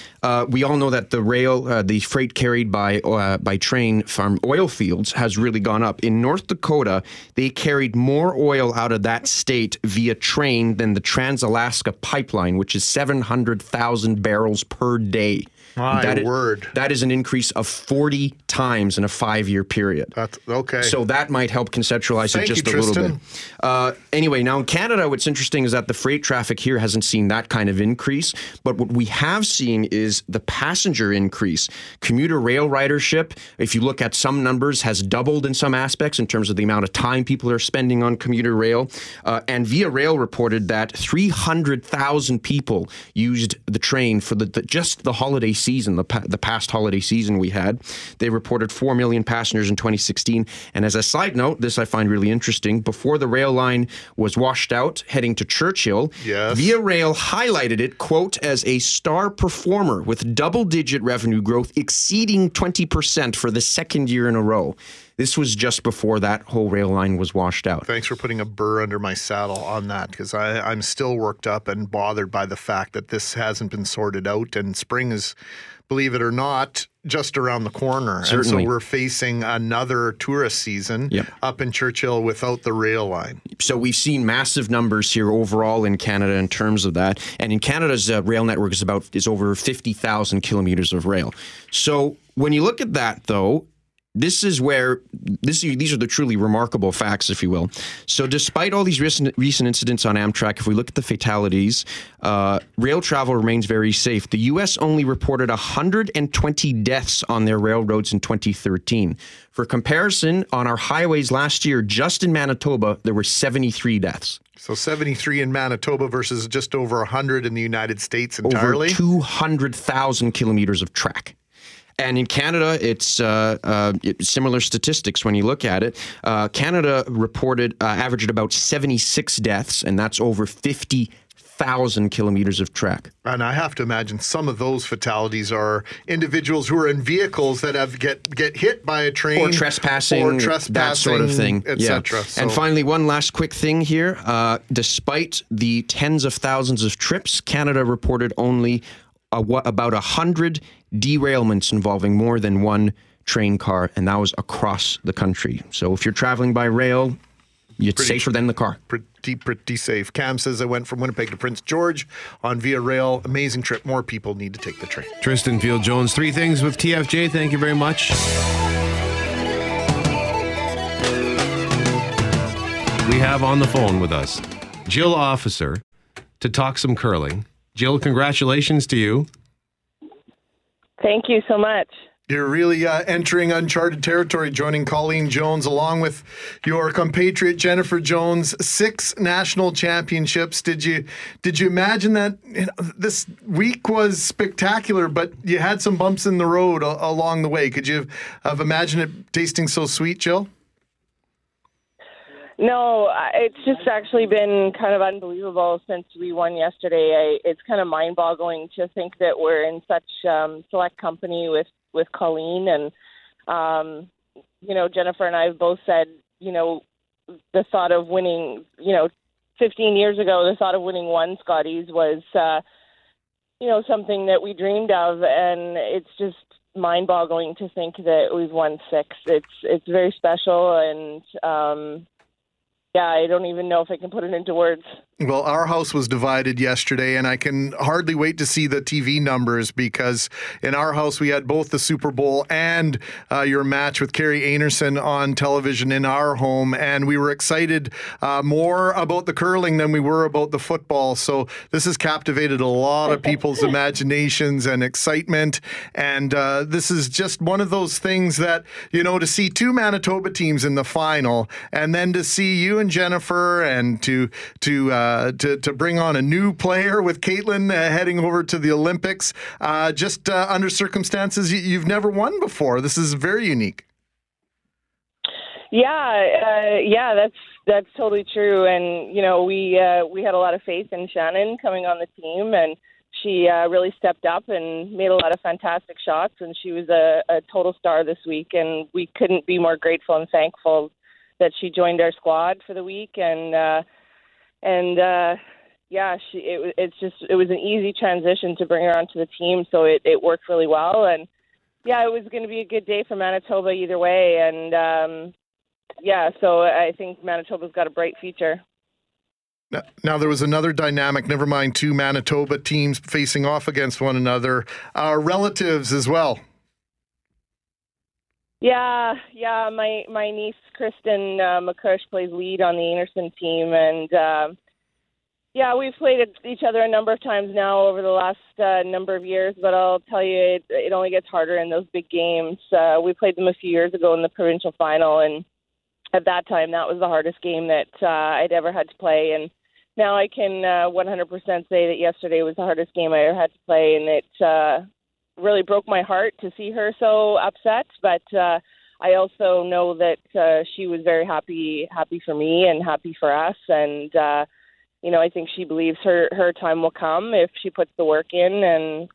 We all know that the rail, the freight carried by train from oil fields has really gone up. In North Dakota, they carried more oil out of that state via train than the Trans-Alaska Pipeline, which is 700,000 barrels per day. That is an increase of 40 times in a 5-year period. That's okay. So that might help conceptualize it just a little bit. Anyway, now in Canada, what's interesting is that the freight traffic here hasn't seen that kind of increase. But what we have seen is the passenger increase. Commuter rail ridership, if you look at some numbers, has doubled in some aspects in terms of the amount of time people are spending on commuter rail. And Via Rail reported that 300,000 people used the train for just the holiday season, the past holiday season we had. They reported 4 million passengers in 2016. And as a side note, this I find really interesting, before the rail line was washed out heading to Churchill, Via Rail highlighted it, quote, as a star performer with double-digit revenue growth exceeding 20% for the second year in a row. This was just before that whole rail line was washed out. Thanks for putting a burr under my saddle on that, because I'm still worked up and bothered by the fact that this hasn't been sorted out, and spring is, believe it or not, just around the corner. Certainly. And so we're facing another tourist season up in Churchill without the rail line. So we've seen massive numbers here overall in Canada in terms of that. And in Canada's rail network is over 50,000 kilometers of rail. So when you look at that, though, these are the truly remarkable facts, if you will. So despite all these recent incidents on Amtrak, if we look at the fatalities, rail travel remains very safe. The U.S. only reported 120 deaths on their railroads in 2013. For comparison, on our highways last year, just in Manitoba, there were 73 deaths. So 73 in Manitoba versus just over 100 in the United States entirely? Over 200,000 kilometers of track. And in Canada, it's similar statistics when you look at it. Canada reported averaged about 76 deaths, and that's over 50,000 kilometers of track. And I have to imagine some of those fatalities are individuals who are in vehicles that get hit by a train. Or trespassing, that sort of thing. Etc. Yeah. So. And finally, one last quick thing here. Despite the tens of thousands of trips, Canada reported only about 100 derailments involving more than one train car, and that was across the country. So if you're traveling by rail, it's safer than the car. Pretty safe. Cam says, I went from Winnipeg to Prince George on Via Rail. Amazing trip. More people need to take the train. Tristan Field-Jones, Three Things with TFJ. Thank you very much. We have on the phone with us Jill Officer to talk some curling. Jill, congratulations to you. Thank you so much. You're really entering uncharted territory, joining Colleen Jones along with your compatriot Jennifer Jones. 6 national championships. Did you imagine that? This week was spectacular, but you had some bumps in the road along the way. Could you have imagined it tasting so sweet, Jill? No, it's just actually been kind of unbelievable since we won yesterday. It's kind of mind-boggling to think that we're in such select company with Colleen. And, Jennifer and I have both said, the thought of winning, 15 years ago, the thought of winning 1 Scotties was, something that we dreamed of. And it's just mind-boggling to think that we've won 6. It's very special. And, yeah, I don't even know if I can put it into words. Well, our house was divided yesterday, and I can hardly wait to see the TV numbers, because in our house we had both the Super Bowl and your match with Kerri Einarson on television in our home, and we were excited more about the curling than we were about the football. So this has captivated a lot of people's imaginations and excitement, and this is just one of those things that, to see 2 Manitoba teams in the final, and then to see you and Jennifer, and to bring on a new player with Caitlin heading over to the Olympics, just under circumstances you've never won before. This is very unique. Yeah, that's totally true. And, you know, we had a lot of faith in Shannon coming on the team, and she really stepped up and made a lot of fantastic shots, and she was a total star this week, and we couldn't be more grateful and thankful that she joined our squad for the week. It was an easy transition to bring her onto the team, so it worked really well. And yeah, it was going to be a good day for Manitoba either way, and so I think Manitoba's got a bright future. Now, there was another dynamic, never mind two Manitoba teams facing off against one another, relatives as well. Yeah, my niece, Kristen McCush, plays lead on the Einarson team, and we've played each other a number of times now over the last number of years, but I'll tell you, it only gets harder in those big games. We played them a few years ago in the provincial final, and at that time, that was the hardest game that I'd ever had to play. And now I can 100% say that yesterday was the hardest game I ever had to play. And it really broke my heart to see her so upset. But I also know that she was very happy for me and happy for us. And, I think she believes her time will come if she puts the work in. And,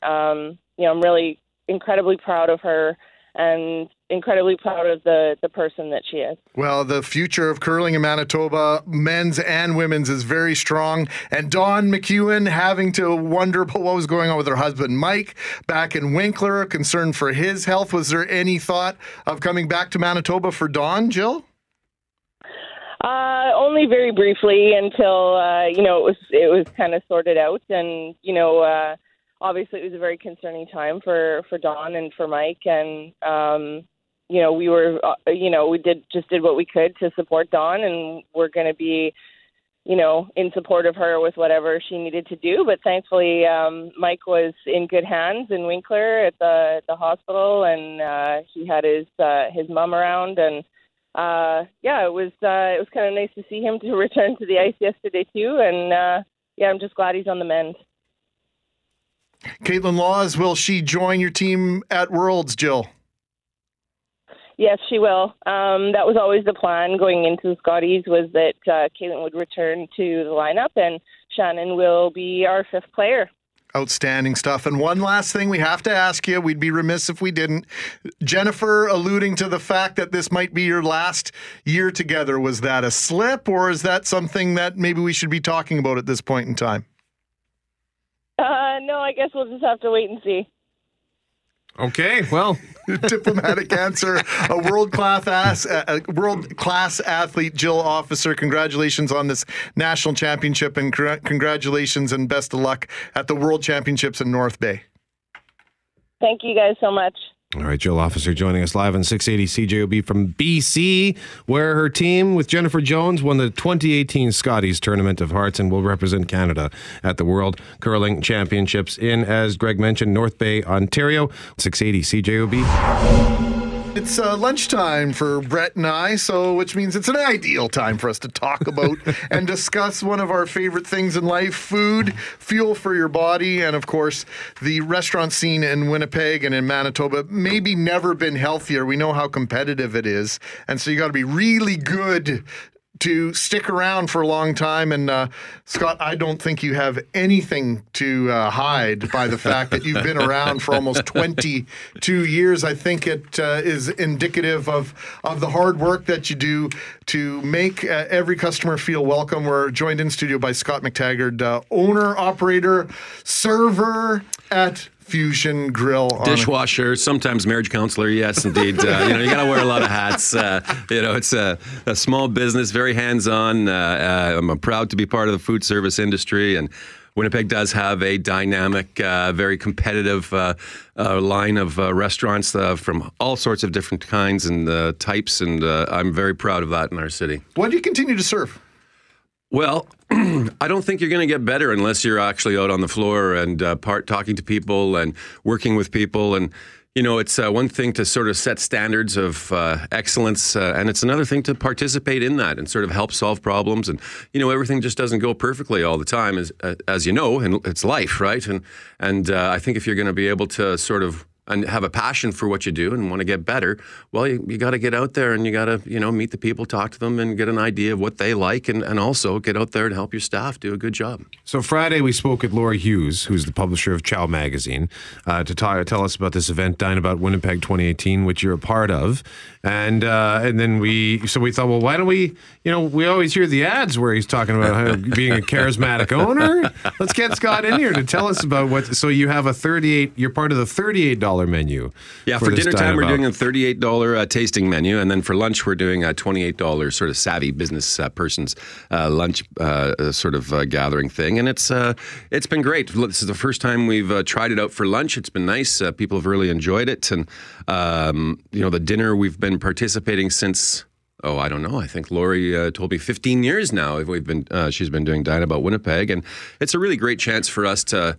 I'm really incredibly proud of her and incredibly proud of the person that she is. Well, the future of curling in Manitoba, men's and women's, is very strong. And Dawn McEwen having to wonder about what was going on with her husband, Mike, back in Winkler, concern for his health. Was there any thought of coming back to Manitoba for Dawn, Jill? Only very briefly until, it was kind of sorted out. And, obviously it was a very concerning time for Dawn and for Mike. And, we did what we could to support Dawn, and we're going to be, in support of her with whatever she needed to do. But thankfully, Mike was in good hands in Winkler at the hospital, and he had his mom around. And it was kind of nice to see him to return to the ice yesterday too. And I'm just glad he's on the mend. Caitlin Laws, will she join your team at Worlds, Jill? Yes, she will. That was always the plan going into the Scotties, was that Caitlin would return to the lineup, and Shannon will be our fifth player. Outstanding stuff. And one last thing we have to ask you. We'd be remiss if we didn't. Jennifer alluding to the fact that this might be your last year together. Was that a slip, or is that something that maybe we should be talking about at this point in time? No, I guess we'll just have to wait and see. Okay, well, diplomatic answer. A world-class athlete, Jill Officer. Congratulations on this national championship, and congratulations and best of luck at the World Championships in North Bay. Thank you guys so much. All right, Jill Officer joining us live on 680 CJOB from BC, where her team with Jennifer Jones won the 2018 Scotties Tournament of Hearts and will represent Canada at the World Curling Championships in, as Greg mentioned, North Bay, Ontario. 680 CJOB. It's lunchtime for Brett and I, which means it's an ideal time for us to talk about and discuss one of our favorite things in life: food, fuel for your body, and of course, the restaurant scene in Winnipeg and in Manitoba maybe never been healthier. We know how competitive it is, and so you got to be really good to stick around for a long time. And Scott, I don't think you have anything to hide by the fact that you've been around for almost 22 years. I think it is indicative of the hard work that you do to make every customer feel welcome. We're joined in studio by Scott McTaggart, owner, operator, server at Fusion Grill. Dishwasher, sometimes marriage counselor. Yes, indeed. You got to wear a lot of hats. It's a small business, very hands-on. I'm proud to be part of the food service industry, and Winnipeg does have a dynamic, very competitive line of restaurants from all sorts of different kinds and types, and I'm very proud of that in our city. Why do you continue to serve? Well, I don't think you're going to get better unless you're actually out on the floor and talking to people and working with people. And, it's one thing to sort of set standards of excellence, and it's another thing to participate in that and sort of help solve problems. And, everything just doesn't go perfectly all the time, as you know, and it's life, right? And I think if you're going to be able to sort of and have a passion for what you do and want to get better, well, you got to get out there and you got to, meet the people, talk to them and get an idea of what they like, and also get out there and help your staff do a good job. So Friday we spoke with Laura Hughes, who's the publisher of Chow Magazine, to tell us about this event, Dine About Winnipeg 2018, which you're a part of. And then we thought, well, why don't we, we always hear the ads where he's talking about being a charismatic owner. Let's get Scott in here to tell us about what, so you have a you're part of the $38 menu. Yeah, for dinner time we're doing a $38 tasting menu, and then for lunch we're doing a $28 sort of savvy business person's lunch sort of gathering thing, and it's been great. This is the first time we've tried it out for lunch. It's been nice. People have really enjoyed it, and the dinner we've been participating since. Oh, I don't know. I think Lori told me 15 years now. She's been doing Dine About Winnipeg, and it's a really great chance for us to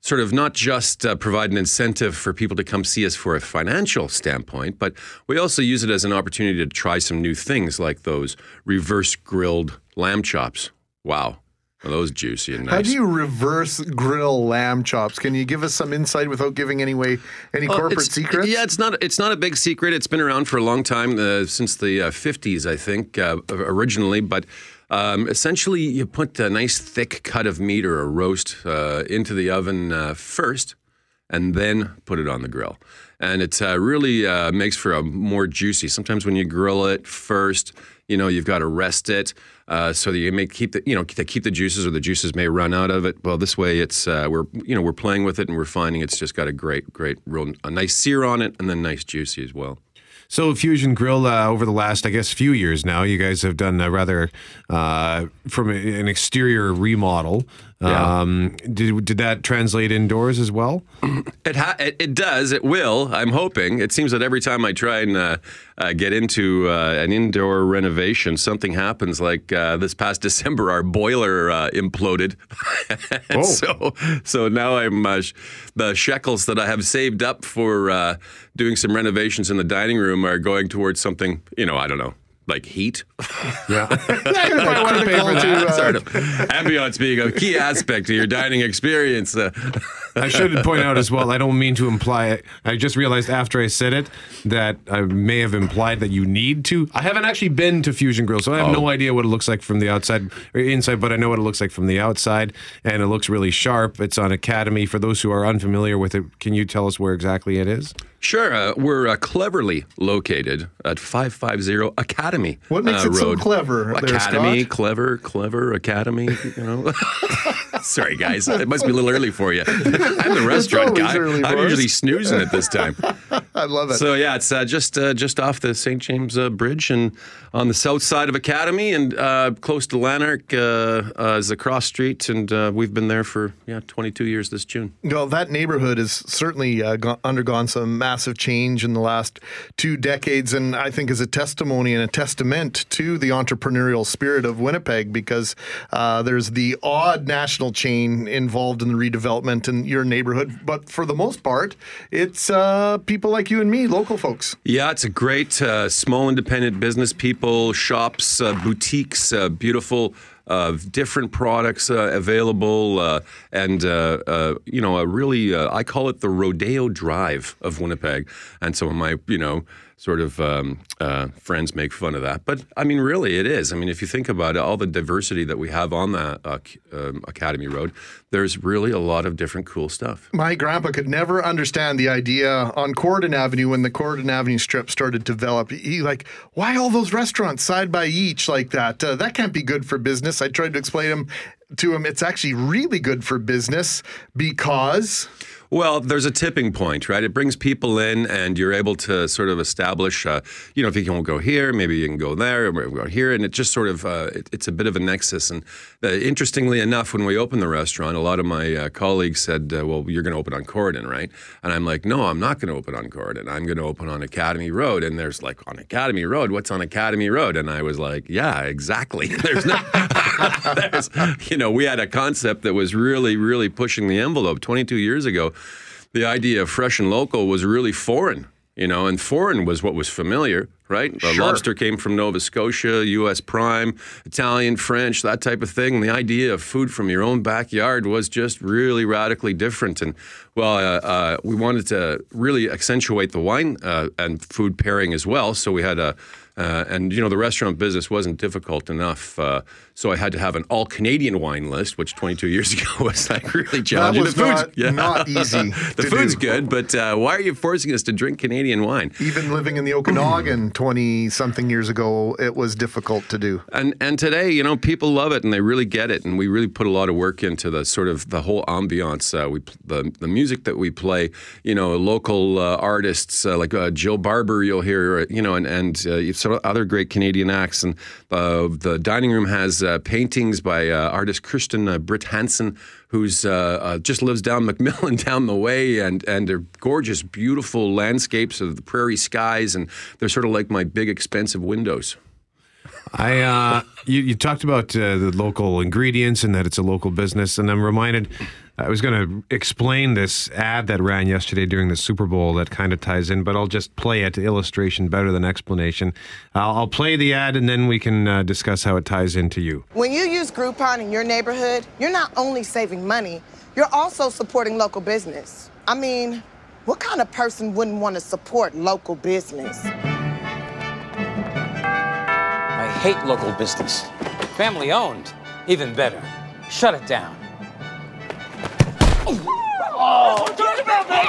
sort of not just provide an incentive for people to come see us for a financial standpoint, but we also use it as an opportunity to try some new things, like those reverse grilled lamb chops. Wow. Are those juicy and nice? How do you reverse grill lamb chops? Can you give us some insight without giving any corporate secrets? Yeah, it's not a big secret. It's been around for a long time, since the 50s, I think, originally. But essentially, you put a nice thick cut of meat or a roast into the oven first, and then put it on the grill. And it really makes for a more juicy. Sometimes when you grill it first, you've got to rest it so that you may keep the juices, or the juices may run out of it. Well, this way it's we're playing with it and we're finding it's just got a great a nice sear on it, and then nice juicy as well. So Fusion Grill, over the last, I guess, few years now, you guys have done from an exterior remodel. Yeah. Did that translate indoors as well? It does. It will. I'm hoping. It seems that every time I try and get into an indoor renovation, something happens. Like this past December, our boiler imploded. Oh. So now I'm the shekels that I have saved up for doing some renovations in the dining room are going towards something. I don't know. Like heat. Yeah. I want to pay for that. Sort of ambiance being a key aspect of your dining experience. I should point out as well, I don't mean to imply it. I just realized after I said it that I may have implied that you need to. I haven't actually been to Fusion Grill, so I have no idea what it looks like from the outside or inside, but I know what it looks like from the outside, and it looks really sharp. It's on Academy. For those who are unfamiliar with it, can you tell us where exactly it is? Sure. We're cleverly located at 550 Academy. What makes it road. So clever? Academy, Scott? clever, Academy, Sorry, guys. It must be a little early for you. I'm the restaurant guy. I'm usually snoozing at this time. I love it. So, yeah, it's just off the St. James Bridge and on the south side of Academy, and close to Lanark is the cross street, and we've been there for 22 years this June. Well, that neighborhood has certainly undergone some massive change in the last 2 decades, and I think is a testimony and a testament to the entrepreneurial spirit of Winnipeg, because there's the odd national chain involved in the redevelopment in your neighborhood, but for the most part, it's people like you and me, local folks. Yeah, it's a great small independent business people, shops, boutiques, beautiful different products available, and a really, I call it the Rodeo Drive of Winnipeg. And some of my, sort of friends make fun of that. But, really it is. If you think about it, all the diversity that we have on that Academy Road, there's really a lot of different cool stuff. My grandpa could never understand the idea on Cordon Avenue when the Cordon Avenue strip started to develop. He like, why all those restaurants side by each like that? That can't be good for business. I tried to explain to him, it's actually really good for business because... Well, there's a tipping point, right? It brings people in, and you're able to sort of establish, if you can go here, maybe you can go there, or go here, and it just sort of, it's a bit of a nexus. And interestingly enough, when we opened the restaurant, a lot of my colleagues said, well, you're going to open on Corridon, right? And I'm like, no, I'm not going to open on Corridon. I'm going to open on Academy Road. And there's like, on Academy Road, what's on Academy Road? And I was like, yeah, exactly. There's no, we had a concept that was really, really pushing the envelope 22 years ago. The idea of fresh and local was really foreign you know, and foreign was what was familiar, right? Sure. Lobster came from Nova Scotia, U.S. prime, Italian, French, that type of thing. And the idea of food from your own backyard was just really radically different. And, well, we wanted to really accentuate the wine and food pairing as well. So we had a... and, you know, the restaurant business wasn't difficult enough, so I had to have an all-Canadian wine list, which 22 years ago was like really challenging. That was not easy. The food's good, but why are you forcing us to drink Canadian wine? Even living in the Okanagan 20-something years ago, it was difficult to do. And today, you know, people love it and they really get it, and we really put a lot of work into the sort of the whole ambiance. The music that we play, you know, local artists like Jill Barber, you'll hear, you know, and some other great Canadian acts. And the dining room has paintings by artist Kirsten Britt Hansen, who's just lives down McMillan down the way, and they're gorgeous, beautiful landscapes of the prairie skies, and they're sort of like my big, expensive windows. You talked about the local ingredients and that it's a local business, and I'm reminded, I was going to explain this ad that ran yesterday during the Super Bowl that kind of ties in, but I'll just play it, illustration better than explanation. I'll play the ad and then we can discuss how it ties into you. When you use Groupon in your neighborhood, you're not only saving money, you're also supporting local business. I mean, what kind of person wouldn't want to support local business? I hate local business. Family owned, even better. Shut it down.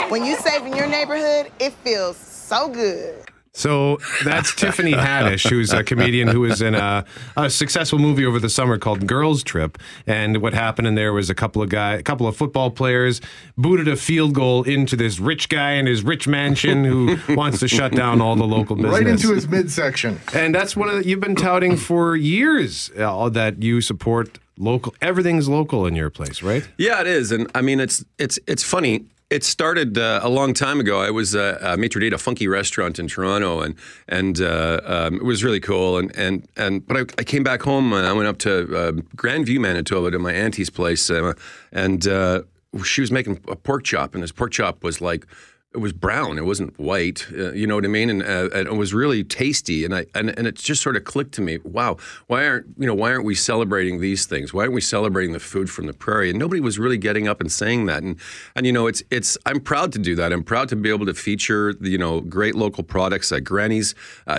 When you save in your neighborhood, it feels so good. So that's Tiffany Haddish, who's a comedian who was in a successful movie over the summer called Girls Trip. And what happened in there was a couple of football players booted a field goal into this rich guy in his rich mansion who wants to shut down all the local business. Right into his midsection. And that's one you've been touting for years, that you support local. Everything's local in your place, right? Yeah, it is. And I mean, it's funny. It started a long time ago. I was a maitre d' at a funky restaurant in Toronto, and it was really cool. But I came back home and I went up to Grandview, Manitoba, to my auntie's place, and she was making a pork chop, and this pork chop was like, it was brown. It wasn't white. You know what I mean? And it was really tasty. And it just sort of clicked to me. Wow, why aren't we celebrating these things? Why aren't we celebrating the food from the prairie? And nobody was really getting up and saying that. And you know, I'm proud to do that. I'm proud to be able to feature great local products like Granny's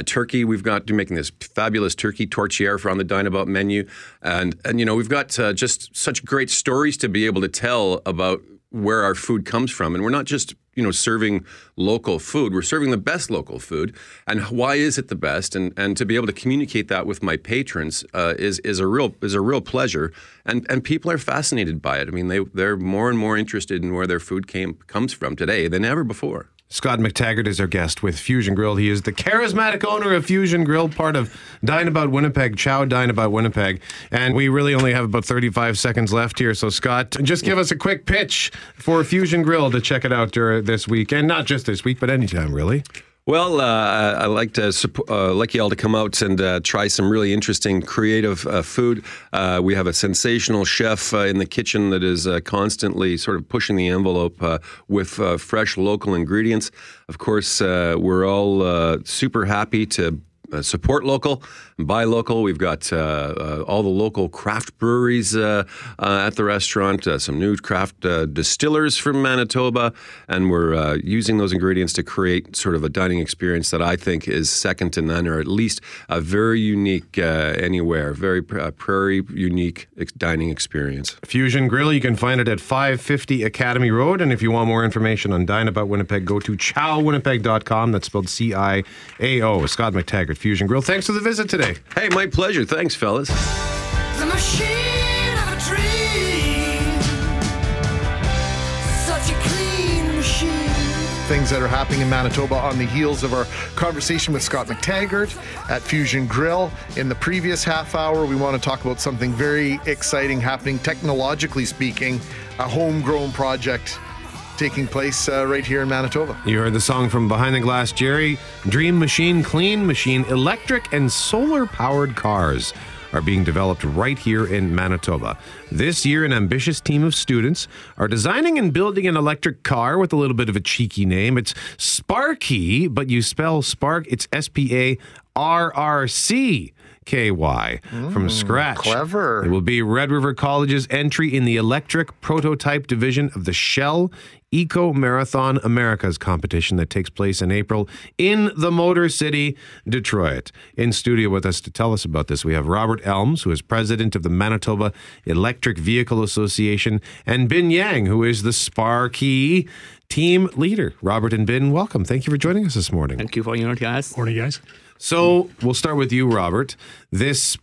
turkey. We've got making this fabulous turkey tortillere for on the Dine About menu. And you know, we've got just such great stories to be able to tell about where our food comes from. And we're not just serving local food. We're serving the best local food. And why is it the best? And to be able to communicate that with my patrons is a real pleasure. And people are fascinated by it. I mean, they're more and more interested in where their food comes from today than ever before. Scott McTaggart is our guest with Fusion Grill. He is the charismatic owner of Fusion Grill, part of Dine About Winnipeg, Chow Dine About Winnipeg. And we really only have about 35 seconds left here. So, Scott, just give us a quick pitch for Fusion Grill to check it out during this week. And not just this week, but anytime, really. Well, I like you all to come out and try some really interesting, creative food. We have a sensational chef in the kitchen that is constantly sort of pushing the envelope with fresh local ingredients. Of course, we're all super happy to support local, buy local. We've got all the local craft breweries at the restaurant, some new craft distillers from Manitoba, and we're using those ingredients to create sort of a dining experience that I think is second to none, or at least a very unique anywhere, very prairie unique dining experience. Fusion Grill, you can find it at 550 Academy Road, and if you want more information on Dine About Winnipeg, go to chowwinnipeg.com. That's spelled CIAO. Scott McTaggart, Fusion Grill. Thanks for the visit today. Hey, my pleasure. Thanks, fellas. The machine of a dream. Such a clean machine. Things that are happening in Manitoba on the heels of our conversation with Scott McTaggart at Fusion Grill. In the previous half hour, we want to talk about something very exciting happening, technologically speaking, a homegrown project taking place right here in Manitoba. You heard the song from Behind the Glass Jerry, Dream Machine, Clean Machine, Electric and Solar Powered Cars. are being developed right here in Manitoba. This year, an ambitious team of students are designing and building an electric car with a little bit of a cheeky name. It's Sparky, but you spell Spark, it's SPARRCKY from scratch. Clever. It will be Red River College's entry in the electric prototype division of the Shell Eco Marathon Americas competition that takes place in April in the Motor City, Detroit. In studio with us to tell us about this, we have Robert Elms, who is president of the Manitoba Electric Vehicle Association, and Bin Yang, who is the Sparky team leader. Robert and Bin, welcome. Thank you for joining us this morning. Thank you for your guys. Morning, guys. So we'll start with you, Robert. This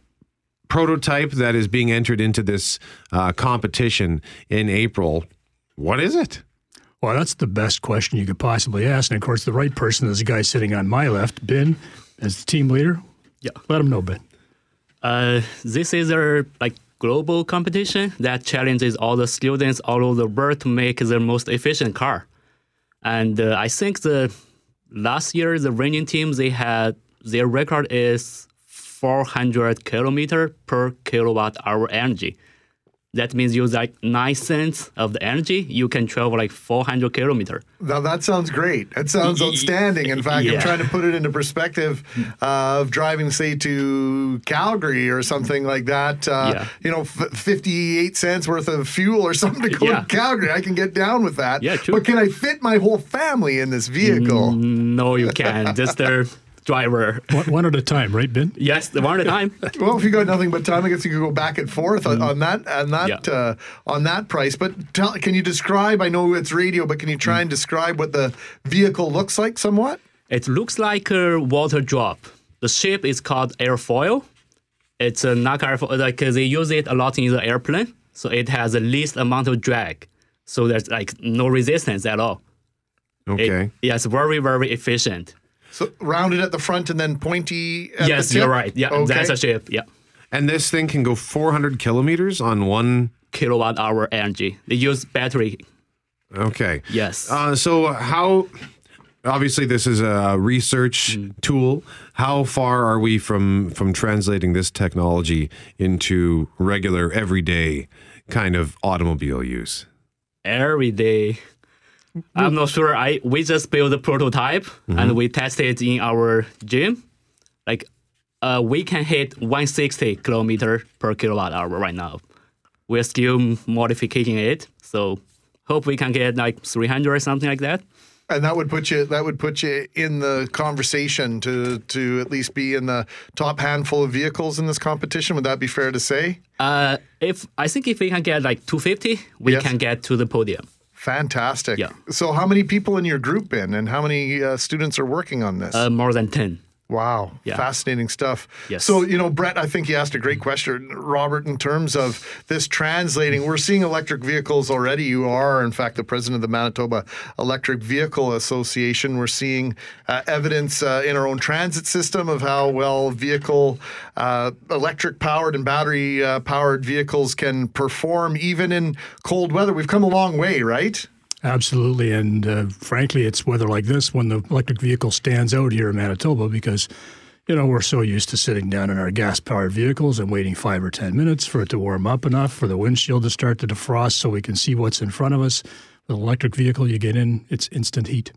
prototype that is being entered into this competition in April, what is it? Well, that's the best question you could possibly ask. And, of course, the right person is the guy sitting on my left, Ben, as the team leader. Yeah. Let him know, Ben. This is a global competition that challenges all the students all over the world to make their most efficient car. And I think the last year, the winning team, they had their record is 400 kilometers per kilowatt-hour energy. That means you use 9 cents of the energy. You can travel 400 kilometers. Now, that sounds great. That sounds outstanding. In fact, yeah. I'm trying to put it into perspective of driving, say, to Calgary or something like that. 58 cents worth of fuel or something to go to Calgary. I can get down with that. Yeah, true. But can I fit my whole family in this vehicle? No, you can't. Just there. Driver. One at a time, right, Ben? Yes, one at a time. Well, if you got nothing but time, I guess you could go back and forth on that price. But can you describe, I know it's radio, but can you try and describe what the vehicle looks like somewhat? It looks like a water drop. The shape is called airfoil. It's not airfoil, they use it a lot in the airplane. So it has the least amount of drag. So there's no resistance at all. Okay. It's very, very efficient. So rounded at the front and then pointy at the tip? Yes, you're right. Yeah, okay. That's a shape. Yeah. And this thing can go 400 kilometers on 1 kilowatt-hour energy. They use battery. Okay. Yes. Obviously this is a research tool. How far are we from translating this technology into regular, everyday kind of automobile use? Everyday. I'm not sure. We just built a prototype and we tested it in our gym. We can hit 160 kilometers per kilowatt hour right now. We're still modifying it, so hope we can get 300 or something like that. And that would put you. That would put you in the conversation to at least be in the top handful of vehicles in this competition. Would that be fair to say? If we can get 250, we can get to the podium. Fantastic. Yeah. So how many people in your group been and how many students are working on this? More than 10. Wow. Yeah. Fascinating stuff. Yes. So, Brett, I think you asked a great question, Robert, in terms of this translating. We're seeing electric vehicles already. You are, in fact, the president of the Manitoba Electric Vehicle Association. We're seeing evidence in our own transit system of how well electric-powered and battery-powered vehicles can perform even in cold weather. We've come a long way, right? Absolutely, and frankly, it's weather like this when the electric vehicle stands out here in Manitoba because, we're so used to sitting down in our gas-powered vehicles and waiting 5 or 10 minutes for it to warm up enough for the windshield to start to defrost so we can see what's in front of us. With an electric vehicle, you get in, it's instant heat.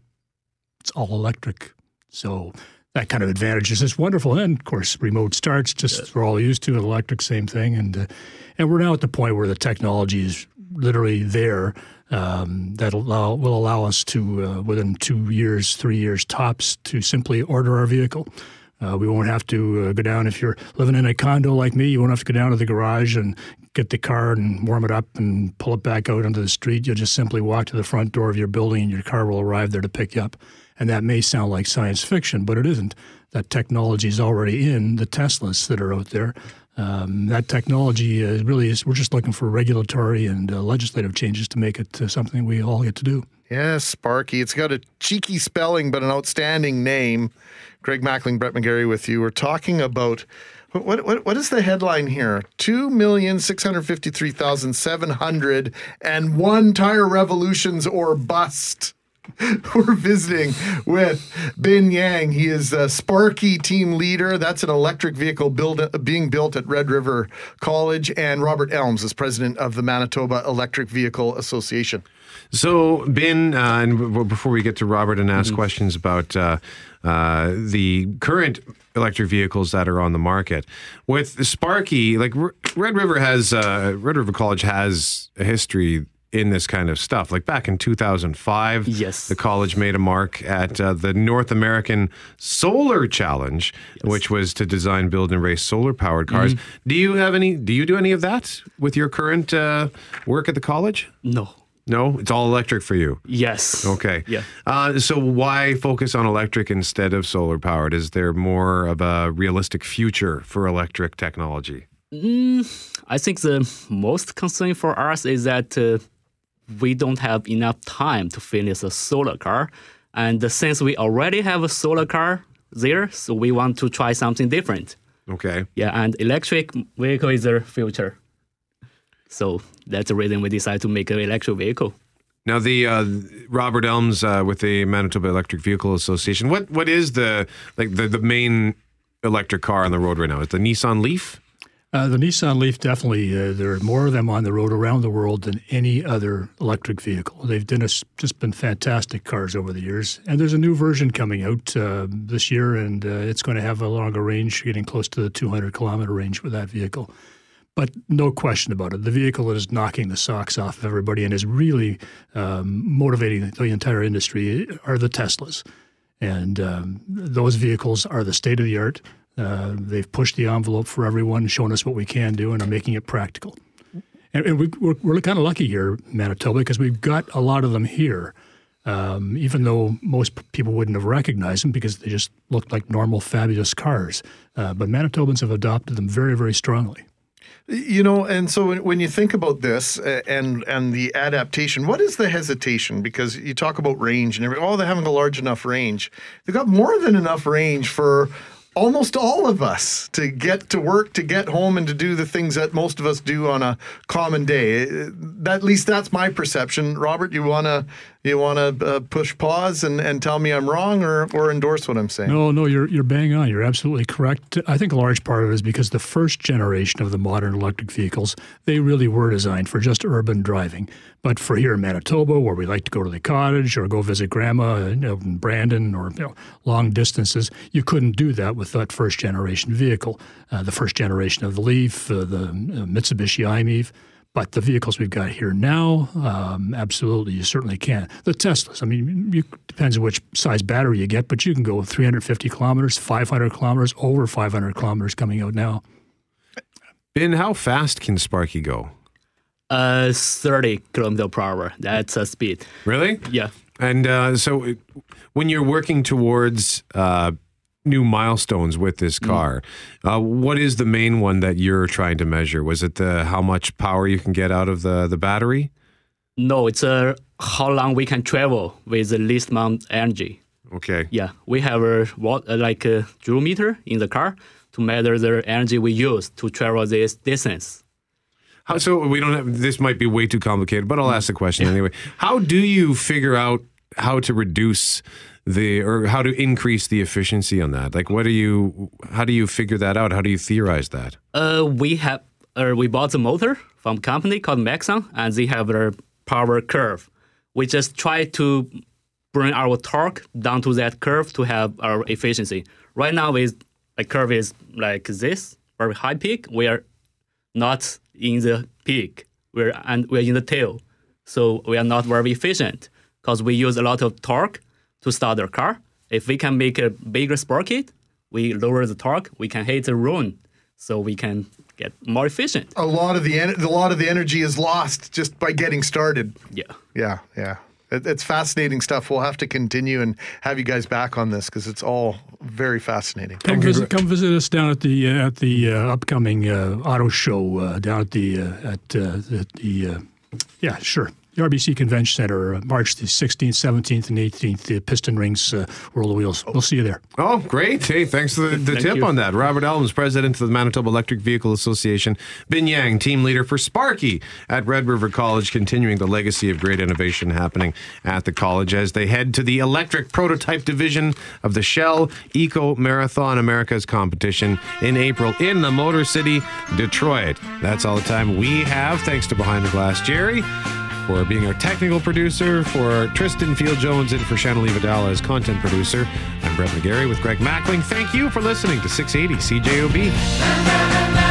It's all electric, so that kind of advantage is just wonderful. And, of course, remote starts, we're all used to it, electric, same thing. And we're now at the point where the technology is literally there. That will allow us to, within 2 years, 3 years tops, to simply order our vehicle. We won't have to go down. If you're living in a condo like me, you won't have to go down to the garage and get the car and warm it up and pull it back out onto the street. You'll just simply walk to the front door of your building and your car will arrive there to pick you up. And that may sound like science fiction, but it isn't. That technology is already in the Teslas that are out there. That technology really is, we're just looking for regulatory and legislative changes to make it something we all get to do. Yes, Sparky. It's got a cheeky spelling, but an outstanding name. Greg Mackling, Brett McGarry with you. We're talking about, what is the headline here? 2,653,701 tire revolutions or bust. We're visiting with Bin Yang. He is a Sparky team leader. That's an electric vehicle being built at Red River College. And Robert Elms is president of the Manitoba Electric Vehicle Association. So, Bin, and before we get to Robert and ask questions about the current electric vehicles that are on the market, with Sparky, like Red River College has a history in this kind of stuff. Like back in 2005, the college made a mark at the North American Solar Challenge, which was to design, build, and race solar-powered cars. Do you do any of that with your current work at the college? No. No? It's all electric for you? Yes. Okay. Yeah. So why focus on electric instead of solar-powered? Is there more of a realistic future for electric technology? I think the most concern for us is that we don't have enough time to finish a solar car. And since we already have a solar car there, so we want to try something different. Okay. Yeah, and electric vehicle is the future. So that's the reason we decided to make an electric vehicle. Now, the Robert Elms with the Manitoba Electric Vehicle Association, what is the main electric car on the road right now? Is the Nissan Leaf? The Nissan Leaf, definitely. There are more of them on the road around the world than any other electric vehicle. They've done just been fantastic cars over the years. And there's a new version coming out this year, and it's going to have a longer range, getting close to the 200-kilometer range with that vehicle. But no question about it, the vehicle is knocking the socks off of everybody and is really motivating the entire industry are the Teslas. And those vehicles are the state of the art. They've pushed the envelope for everyone, shown us what we can do, and are making it practical. And we're kind of lucky here, Manitoba, because we've got a lot of them here, even though most people wouldn't have recognized them because they just looked like normal, fabulous cars. But Manitobans have adopted them very, very strongly. You know, and so when you think about this and the adaptation, what is the hesitation? Because you talk about range and everything. Oh, they're having a large enough range. They've got more than enough range for almost all of us to get to work, to get home, and to do the things that most of us do on a common day. At least that's my perception. Robert, you wanna push pause and tell me I'm wrong or endorse what I'm saying? No, you're bang on. You're absolutely correct. I think a large part of it is because the first generation of the modern electric vehicles, they really were designed for just urban driving. But for here in Manitoba, where we like to go to the cottage or go visit Grandma in Brandon or long distances, you couldn't do that with that first-generation vehicle. The first generation of the Leaf, the Mitsubishi i-MiEV. But the vehicles we've got here now, absolutely, you certainly can. The Teslas, I mean, depends on which size battery you get, but you can go 350 kilometers, 500 kilometers, over 500 kilometers coming out now. Ben, how fast can Sparky go? 30 kilometers per hour. That's a speed. Really? Yeah. And so when you're working towards new milestones with this car, what is the main one that you're trying to measure? Was it how much power you can get out of the battery? No, it's how long we can travel with the least amount of energy. Okay. Yeah, we have a joule meter in the car to measure the energy we use to travel this distance. So we don't have, this might be way too complicated, but I'll ask the question anyway. How do you figure out how to reduce how to increase the efficiency on that? Like, how do you figure that out? How do you theorize that? We bought the motor from a company called Maxon, and they have their power curve. We just try to bring our torque down to that curve to have our efficiency. Right now, the curve is like this, very high peak. We are not in the peak, we're in the tail. So we are not very efficient because we use a lot of torque to start the car. If we can make a bigger sprocket, we lower the torque, we can hit the run, so we can get more efficient. A lot of the energy is lost just by getting started. Yeah. It's fascinating stuff. We'll have to continue and have you guys back on this because it's all very fascinating. Come visit us down at the upcoming auto show down at the the RBC Convention Center, March the 16th, 17th, and 18th, the Piston Rings World of Wheels. We'll see you there. Oh, great. Hey, thanks for the tip on that. Robert Elms, president of the Manitoba Electric Vehicle Association. Bin Yang, team leader for Sparky at Red River College, continuing the legacy of great innovation happening at the college as they head to the electric prototype division of the Shell Eco Marathon Americas competition in April in the Motor City, Detroit. That's all the time we have. Thanks to Behind the Glass Jerry for being our technical producer, for Tristan Field-Jones, and for Shanali Vidal as content producer. I'm Brett McGarry with Greg Mackling. Thank you for listening to 680 CJOB.